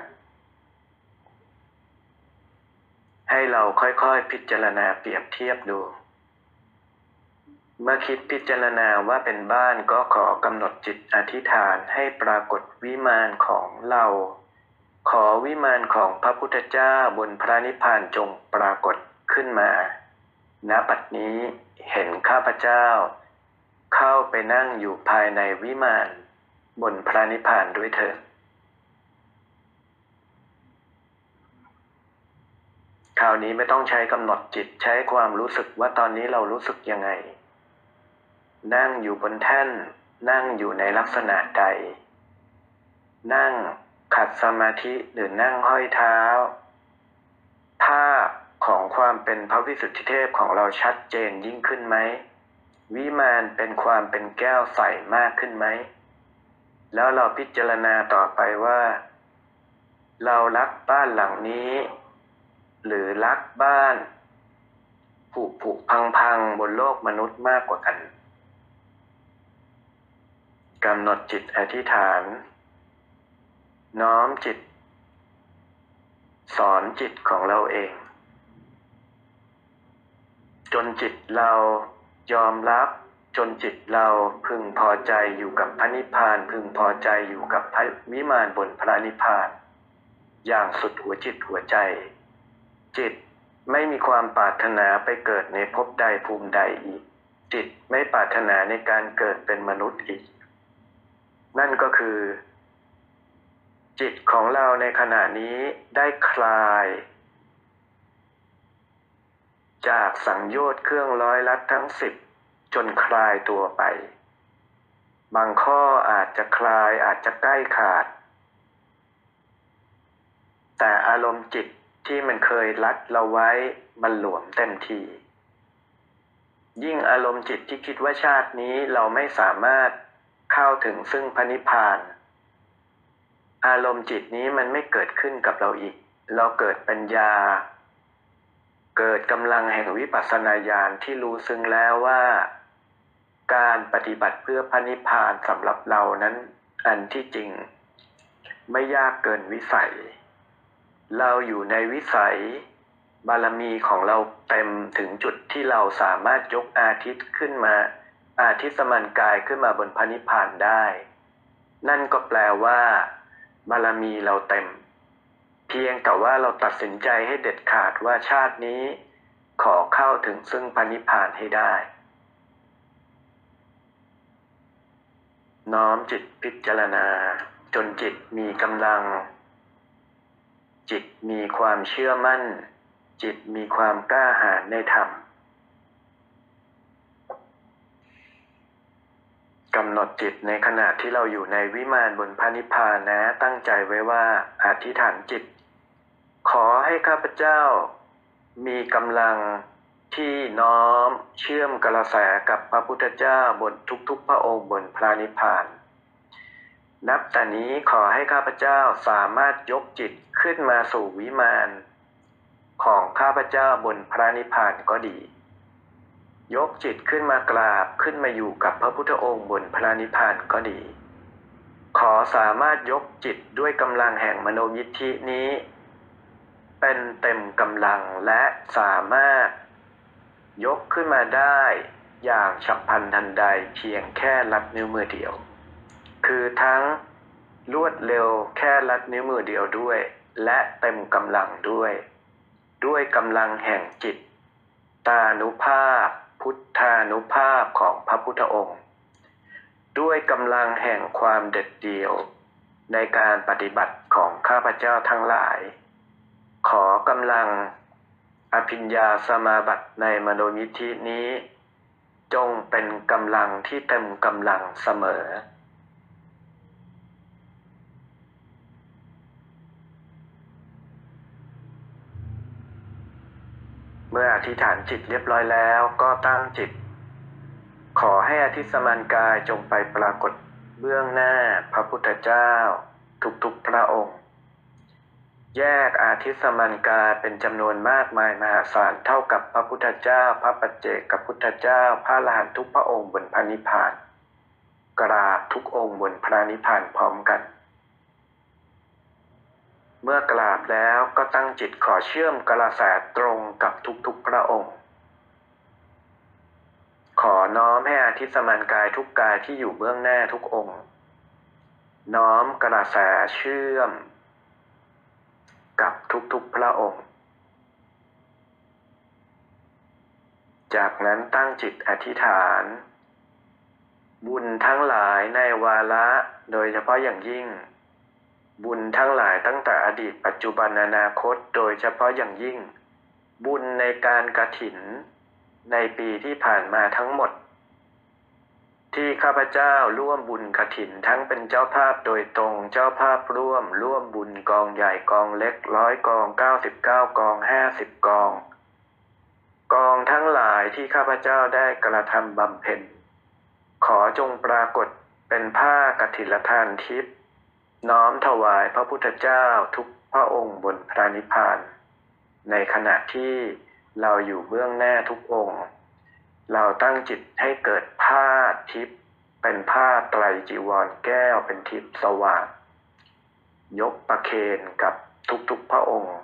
ให้เราค่อยๆพิจารณาเปรียบเทียบดูเมื่อคิดพิจารณาว่าเป็นบ้านก็ขอกำหนดจิตอธิษฐานให้ปรากฏวิมานของเราขอวิมานของพระพุทธเจ้าบนพระนิพพานจงปรากฏขึ้นมาณบัดนี้เห็นข้าพเจ้าเข้าไปนั่งอยู่ภายในวิมานบนพระนิพพานด้วยเถิดคราวนี้ไม่ต้องใช้กำหนดจิตใช้ความรู้สึกว่าตอนนี้เรารู้สึกยังไงนั่งอยู่บนแท่นนั่งอยู่ในลักษณะใดนั่งขัดสมาธิหรือนั่งห้อยเท้าภาพของความเป็นพระวิสุทธิเทพของเราชัดเจนยิ่งขึ้นไหมวิมานเป็นความเป็นแก้วใสมากขึ้นไหมแล้วเราพิจารณาต่อไปว่าเรารักบ้านหลังนี้หรือรักบ้านผุพังๆบนโลกมนุษย์มากกว่ากันกำหนดจิตอธิษฐาน น้อมจิตสอนจิตของเราเองจนจิตเรายอมรับจนจิตเราพึงพอใจอยู่กับพระนิพพานพึงพอใจอยู่กับพระวิมานบนพระนิพพานอย่างสุดหัวจิตหัวใจจิตไม่มีความปรารถนาไปเกิดในภพใดภูมิใดอีกจิตไม่ปรารถนาในการเกิดเป็นมนุษย์อีกนั่นก็คือจิตของเราในขณะนี้ได้คลายจากสังโยชน์เครื่องร้อยรัดทั้ง10จนคลายตัวไปบางข้ออาจจะคลายอาจจะใกล้ขาดแต่อารมณ์จิตที่มันเคยรัดเราไว้มันหลวมเต็มทียิ่งอารมณ์จิตที่คิดว่าชาตินี้เราไม่สามารถเข้าถึงซึ่งพระนิพพานอารมณ์จิตนี้มันไม่เกิดขึ้นกับเราอีกเราเกิดปัญญาเกิดกำลังแห่งวิปัสสนาญาณที่รู้ซึ้งแล้วว่าการปฏิบัติเพื่อพระนิพพานสำหรับเรานั้นอันที่จริงไม่ยากเกินวิสัยเราอยู่ในวิสัยบารมีของเราเต็มถึงจุดที่เราสามารถยกอาทิตย์ขึ้นมาอาทิตย์สมันกายขึ้นมาบนพระนิพพานได้นั่นก็แปลว่าบารมีเราเต็มเพียงแต่ว่าเราตัดสินใจให้เด็ดขาดว่าชาตินี้ขอเข้าถึงซึ่งพระนิพพานให้ได้น้อมจิตพิจารณาจนจิตมีกำลังจิตมีความเชื่อมั่นจิตมีความกล้าหาญในธรรมกำหนดจิตในขณะที่เราอยู่ในวิมานบนพระนิพพานนะตั้งใจไว้ว่าอธิษฐานจิตขอให้ข้าพเจ้ามีกำลังที่น้อมเชื่อมกระแสกับพระพุทธเจ้าบนทุกๆพระองค์บนพระนิพพานนับแต่นี้ขอให้ข้าพเจ้าสามารถยกจิตขึ้นมาสู่วิมานของข้าพเจ้าบนพระนิพพานก็ดียกจิตขึ้นมากราบขึ้นมาอยู่กับพระพุทธองค์บนพระนิพพานก็ดีขอสามารถยกจิตด้วยกำลังแห่งมโนยิทธินี้เป็นเต็มกำลังและสามารถยกขึ้นมาได้อย่างฉับพลันทันใดเพียงแค่ลัดนิ้วมือเดียวคือทั้งรวดเร็วแค่ลัดนิ้วมือเดียวด้วยและเต็มกำลังด้วยกำลังแห่งจิตตานุภาพพุทธานุภาพของพระพุทธองค์ด้วยกำลังแห่งความเด็ดเดี่ยวในการปฏิบัติของข้าพเจ้าทั้งหลายขอกำลังอภิญญาสมาบัติในมโนยิทธินี้จงเป็นกำลังที่เต็มกำลังเสมอเมื่ออธิษฐานจิตเรียบร้อยแล้วก็ตั้งจิตขอให้อาทิตย์สมานกายจงไปปรากฏเบื้องหน้าพระพุทธเจ้าทุกๆพระองค์แยกอาทิตย์สมานกายเป็นจำนวนมากมายมหาศาลเท่ากับพระพุทธเจ้าพระปัจเจกพุทธเจ้าพระอรหันต์ทุกพระองค์บนพระนิพพานกราบทุกองค์บนพระนิพพานพร้อมกันเมื่อกราบแล้วก็ตั้งจิตขอเชื่อมกระแสตรงกับทุกๆพระองค์ขอน้อมให้อาทิตย์สมานกายทุกกายที่อยู่เบื้องหน้าทุกองค์น้อมกระแสเชื่อมกับทุกๆพระองค์จากนั้นตั้งจิตอธิษฐานบุญทั้งหลายในวาระโดยเฉพาะอย่างยิ่งบุญทั้งหลายตั้งแต่อดีตปัจจุบันอนาคตโดยเฉพาะอย่างยิ่งบุญในการกฐินในปีที่ผ่านมาทั้งหมดที่ข้าพเจ้าร่วมบุญกฐินทั้งเป็นเจ้าภาพโดยตรงเจ้าภาพร่วมบุญกองใหญ่กองเล็ก100กอง99กอง50กองกองทั้งหลายที่ข้าพเจ้าได้กระทำบำเพ็ญขอจงปรากฏเป็นผ้ากฐินทานทิพย์น้อมถวายพระพุทธเจ้าทุกพระองค์บนพระนิพพานในขณะที่เราอยู่เบื้องหน้าทุกองค์เราตั้งจิตให้เกิดผ้าทิพย์เป็นผ้าไตรจีวรแก้วเป็นทิพย์สว่าง ยกประเคนกับทุกๆพระองค์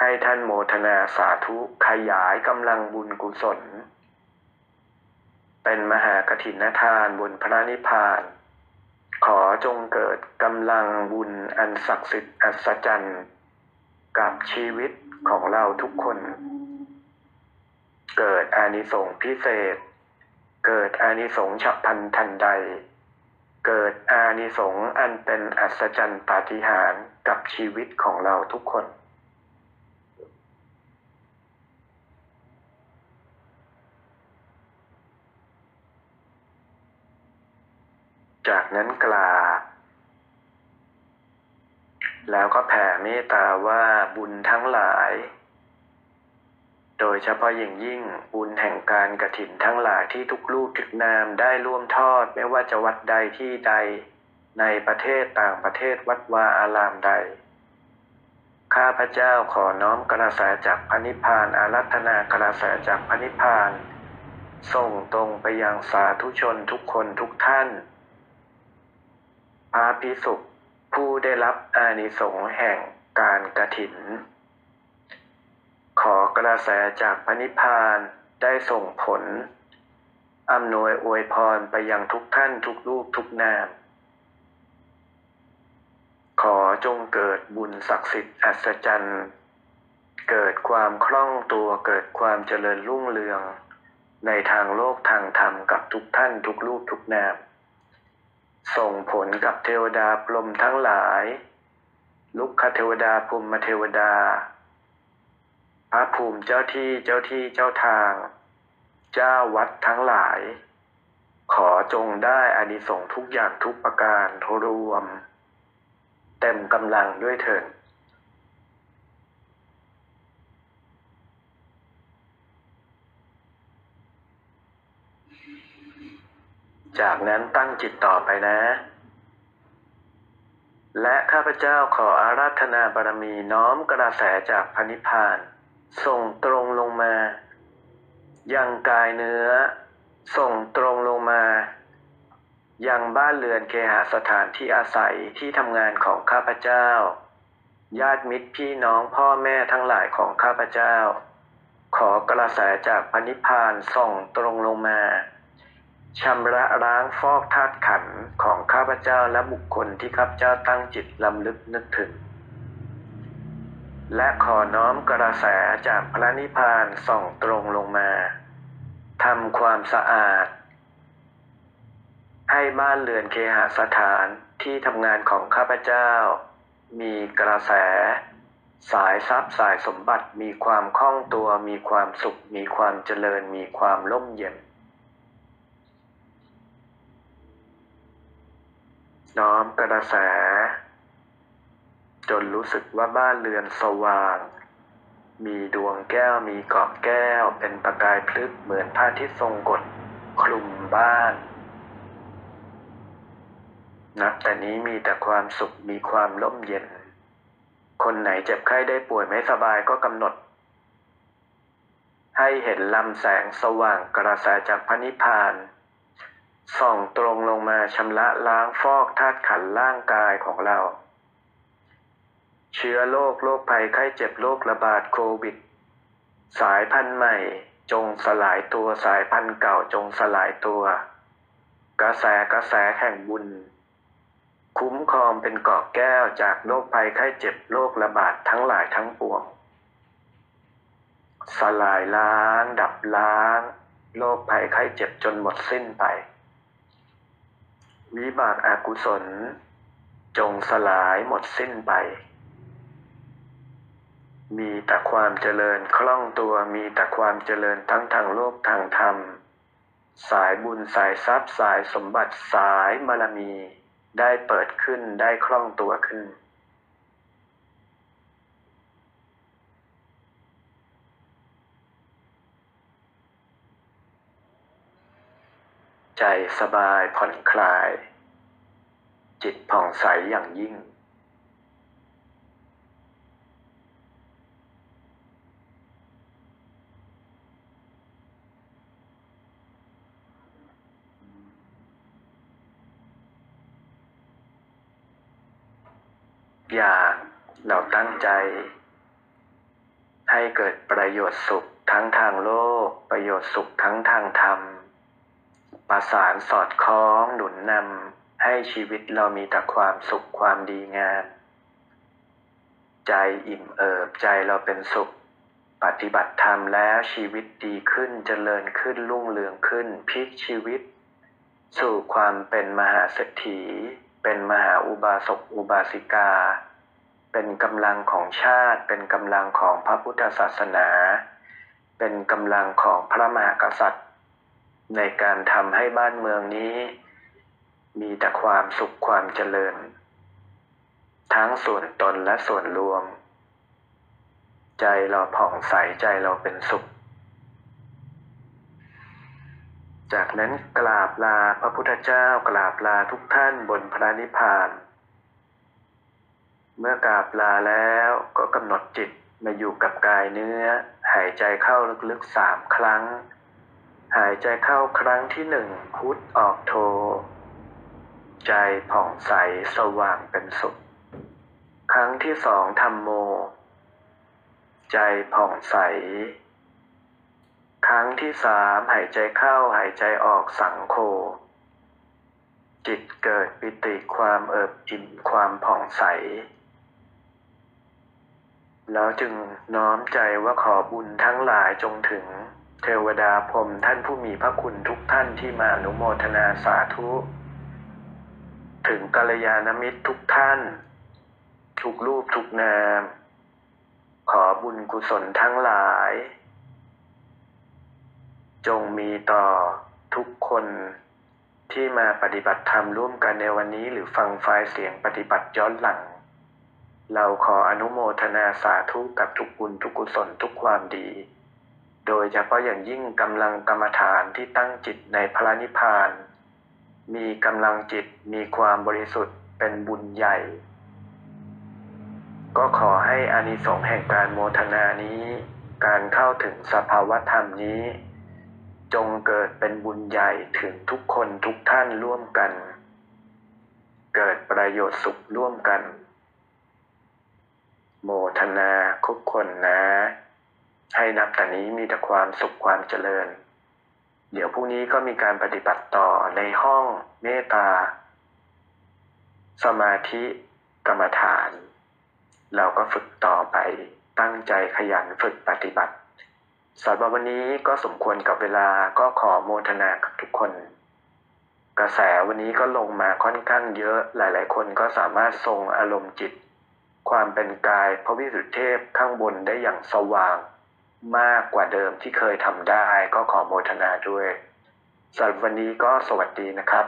ให้ท่านโมทนาสาธุขยายกำลังบุญกุศลเป็นมหากฐินทานบุญพระนิพพานขอจงเกิดกำลังบุญอันศักดิ์สิทธิ์อัศจรรย์กับชีวิตของเราทุกคนเกิดอานิสงส์พิเศษเกิดอานิสงส์ฉับพลันทันใดเกิดอานิสงส์อันเป็นอัศจรรย์ปาฏิหาริย์กับชีวิตของเราทุกคนจากนั้นกล่าวแล้วก็แผ่เมตตาว่าบุญทั้งหลายโดยเฉพาะอย่างยิ่งบุญแห่งการกฐินทั้งหลายที่ทุกรูปทุกนามได้ร่วมทอดไม่ว่าจะวัดใดที่ใดในประเทศต่างประเทศวัดวาอารามใดข้าพเจ้าขอน้อมกระแสจากพระนิพพานอารัธนากระแสจากพระนิพพานส่งตรงไปยังสาธุชนทุกคนทุกท่านพระภิกษุผู้ได้รับอานิสงส์แห่งการกฐินขอกระแสจากพระนิพพานได้ส่งผลอำนวยอวยพรไปยังทุกท่านทุกรูปทุกนามขอจงเกิดบุญศักดิ์สิทธิ์อัศจรรย์เกิดความคล่องตัวเกิดความเจริญรุ่งเรืองในทางโลกทางธรรมกับทุกท่านทุกรูปทุกนามส่งผลกับเทวดาพรหมทั้งหลายลุกขเทวดาพรหมเทวดาพระภูมิเจ้าที่เจ้าทางเจ้าวัดทั้งหลายขอจงได้อานิสงส์ทุกอย่างทุกประการรวมเต็มกำลังด้วยเถิดจากนั้นตั้งจิตต่อไปนะและข้าพเจ้าขออาราธนาบารมีน้อมกระแสจากพระนิพพานส่งตรงลงมายังกายเนื้อส่งตรงลงมายังบ้านเรือนเคหสถานที่อาศัยที่ทำงานของข้าพเจ้าญาติมิตรพี่น้องพ่อแม่ทั้งหลายของข้าพเจ้าขอกระแสจากพระนิพพานส่งตรงลงมาชำระล้างฟอกธาตุขันธ์ของข้าพเจ้าและบุคคลที่ข้าพเจ้าตั้งจิตลำลึกนึกถึงและขอน้อมกระแสจากพระนิพพานส่องตรงลงมาทำความสะอาดให้บ้านเรือนเคหสถานที่ทำงานของข้าพเจ้ามีกระแสสายทรัพย์สายสมบัติมีความคล่องตัวมีความสุขมีความเจริญมีความร่มเย็นน้อมกระแสจนรู้สึกว่าบ้านเรือนสว่างมีดวงแก้วมีกอบแก้วเป็นประกายพลึกเหมือนพระอาทิตย์ทรงกฎคลุมบ้านนับแต่นี้มีแต่ความสุขมีความร่มเย็นคนไหนเจ็บไข้ได้ป่วยไม่สบายก็กำหนดให้เห็นลำแสงสว่างกระแสจากพระนิพพานส่องตรงลงมาชำระล้างฟอกธาตุขันธ์ร่างกายของเราเชื้อโรคภัยไข้เจ็บโรคระบาดโควิดสายพันธุ์ใหม่จงสลายตัวสายพันธุ์เก่าจงสลายตัวกระแสแห่งบุญคุ้มครองเป็นเกราะแก้วจากโรคภัยไข้เจ็บโรคระบาดทั้งหลายทั้งปวงสลายล้างดับล้างโรคภัยไข้เจ็บจนหมดสิ้นไปวิบากอกุศลจงสลายหมดสิ้นไปมีแต่ความเจริญคล่องตัวมีแต่ความเจริญทั้งทางโลกทางธรรมสายบุญสายทรัพย์สายสมบัติสายบารมีได้เปิดขึ้นได้คล่องตัวขึ้นใจสบายผ่อนคลายจิตผ่องใสอย่างยิ่ง อย่างเราตั้งใจให้เกิดประโยชน์สุขทั้งทางโลกประโยชน์สุขทั้งทางธรรมประสานสอดคล้องหนุนนำให้ชีวิตเรามีแต่ความสุขความดีงามใจอิ่มเอิบใจเราเป็นสุขปฏิบัติธรรมแล้วชีวิตดีขึ้นเจริญขึ้นรุ่งเรืองขึ้นพลิกชีวิตสู่ความเป็นมหาเศรษฐีเป็นมหาอุบาสกอุบาสิกาเป็นกำลังของชาติเป็นกำลังของพระพุทธศาสนาเป็นกำลังของพระมหากษัตริย์ในการทำให้บ้านเมืองนี้มีแต่ความสุขความเจริญทั้งส่วนตนและส่วนรวมใจเราผ่องใสใจเราเป็นสุขจากนั้นกราบลาพระพุทธเจ้ากราบลาทุกท่านบนพระนิพพานเมื่อกราบลาแล้วก็กำหนดจิตมาอยู่กับกายเนื้อหายใจเข้าลึกๆ3ครั้งหายใจเข้าครั้งที่1พุทออกโทใจผ่องใสสว่างเป็นสุขครั้งที่2ธัมโมใจผ่องใสครั้งที่3หายใจเข้าหายใจออกสังโฆจิตเกิดปิติความเอิบอิ่มความผ่องใสแล้วจึงน้อมใจว่าขอบุญทั้งหลายจงถึงเทวดาพรหมท่านผู้มีพระคุณทุกท่านที่มาอนุโมทนาสาธุถึงกัลยาณมิตรทุกท่านทุกรูปทุกนามขอบุญกุศลทั้งหลายจงมีต่อทุกคนที่มาปฏิบัติธรรมร่วมกันในวันนี้หรือฟังไฟล์เสียงปฏิบัติย้อนหลังเราขออนุโมทนาสาธุกับทุกบุญทุกกุศลทุกความดีโดยเฉพาะอย่างยิ่งกำลังกรรมฐานที่ตั้งจิตในพระนิพพานมีกำลังจิตมีความบริสุทธิ์เป็นบุญใหญ่ก็ขอให้อานิสงส์แห่งการโมทนานี้การเข้าถึงสภาวธรรมนี้จงเกิดเป็นบุญใหญ่ถึงทุกคนทุกท่านร่วมกันเกิดประโยชน์สุขร่วมกันโมทนาทุกคนนะให้นับแต่นี้มีแต่ความสุขความเจริญเดี๋ยวพรุ่งนี้ก็มีการปฏิบัติต่อในห้องเมตตาสมาธิกรรมฐานเราก็ฝึกต่อไปตั้งใจขยันฝึกปฏิบัติสำหรับวันนี้ก็สมควรกับเวลาก็ขอโมทนากับทุกคนกระแสวันนี้ก็ลงมาค่อนข้างเยอะหลายๆคนก็สามารถทรงอารมณ์จิตความเป็นกายพระวิสุทธิเทพข้างบนได้อย่างสว่างมากกว่าเดิมที่เคยทำได้ก็ขอโมทนาด้วยสำหรับวันนี้ก็สวัสดีนะครับ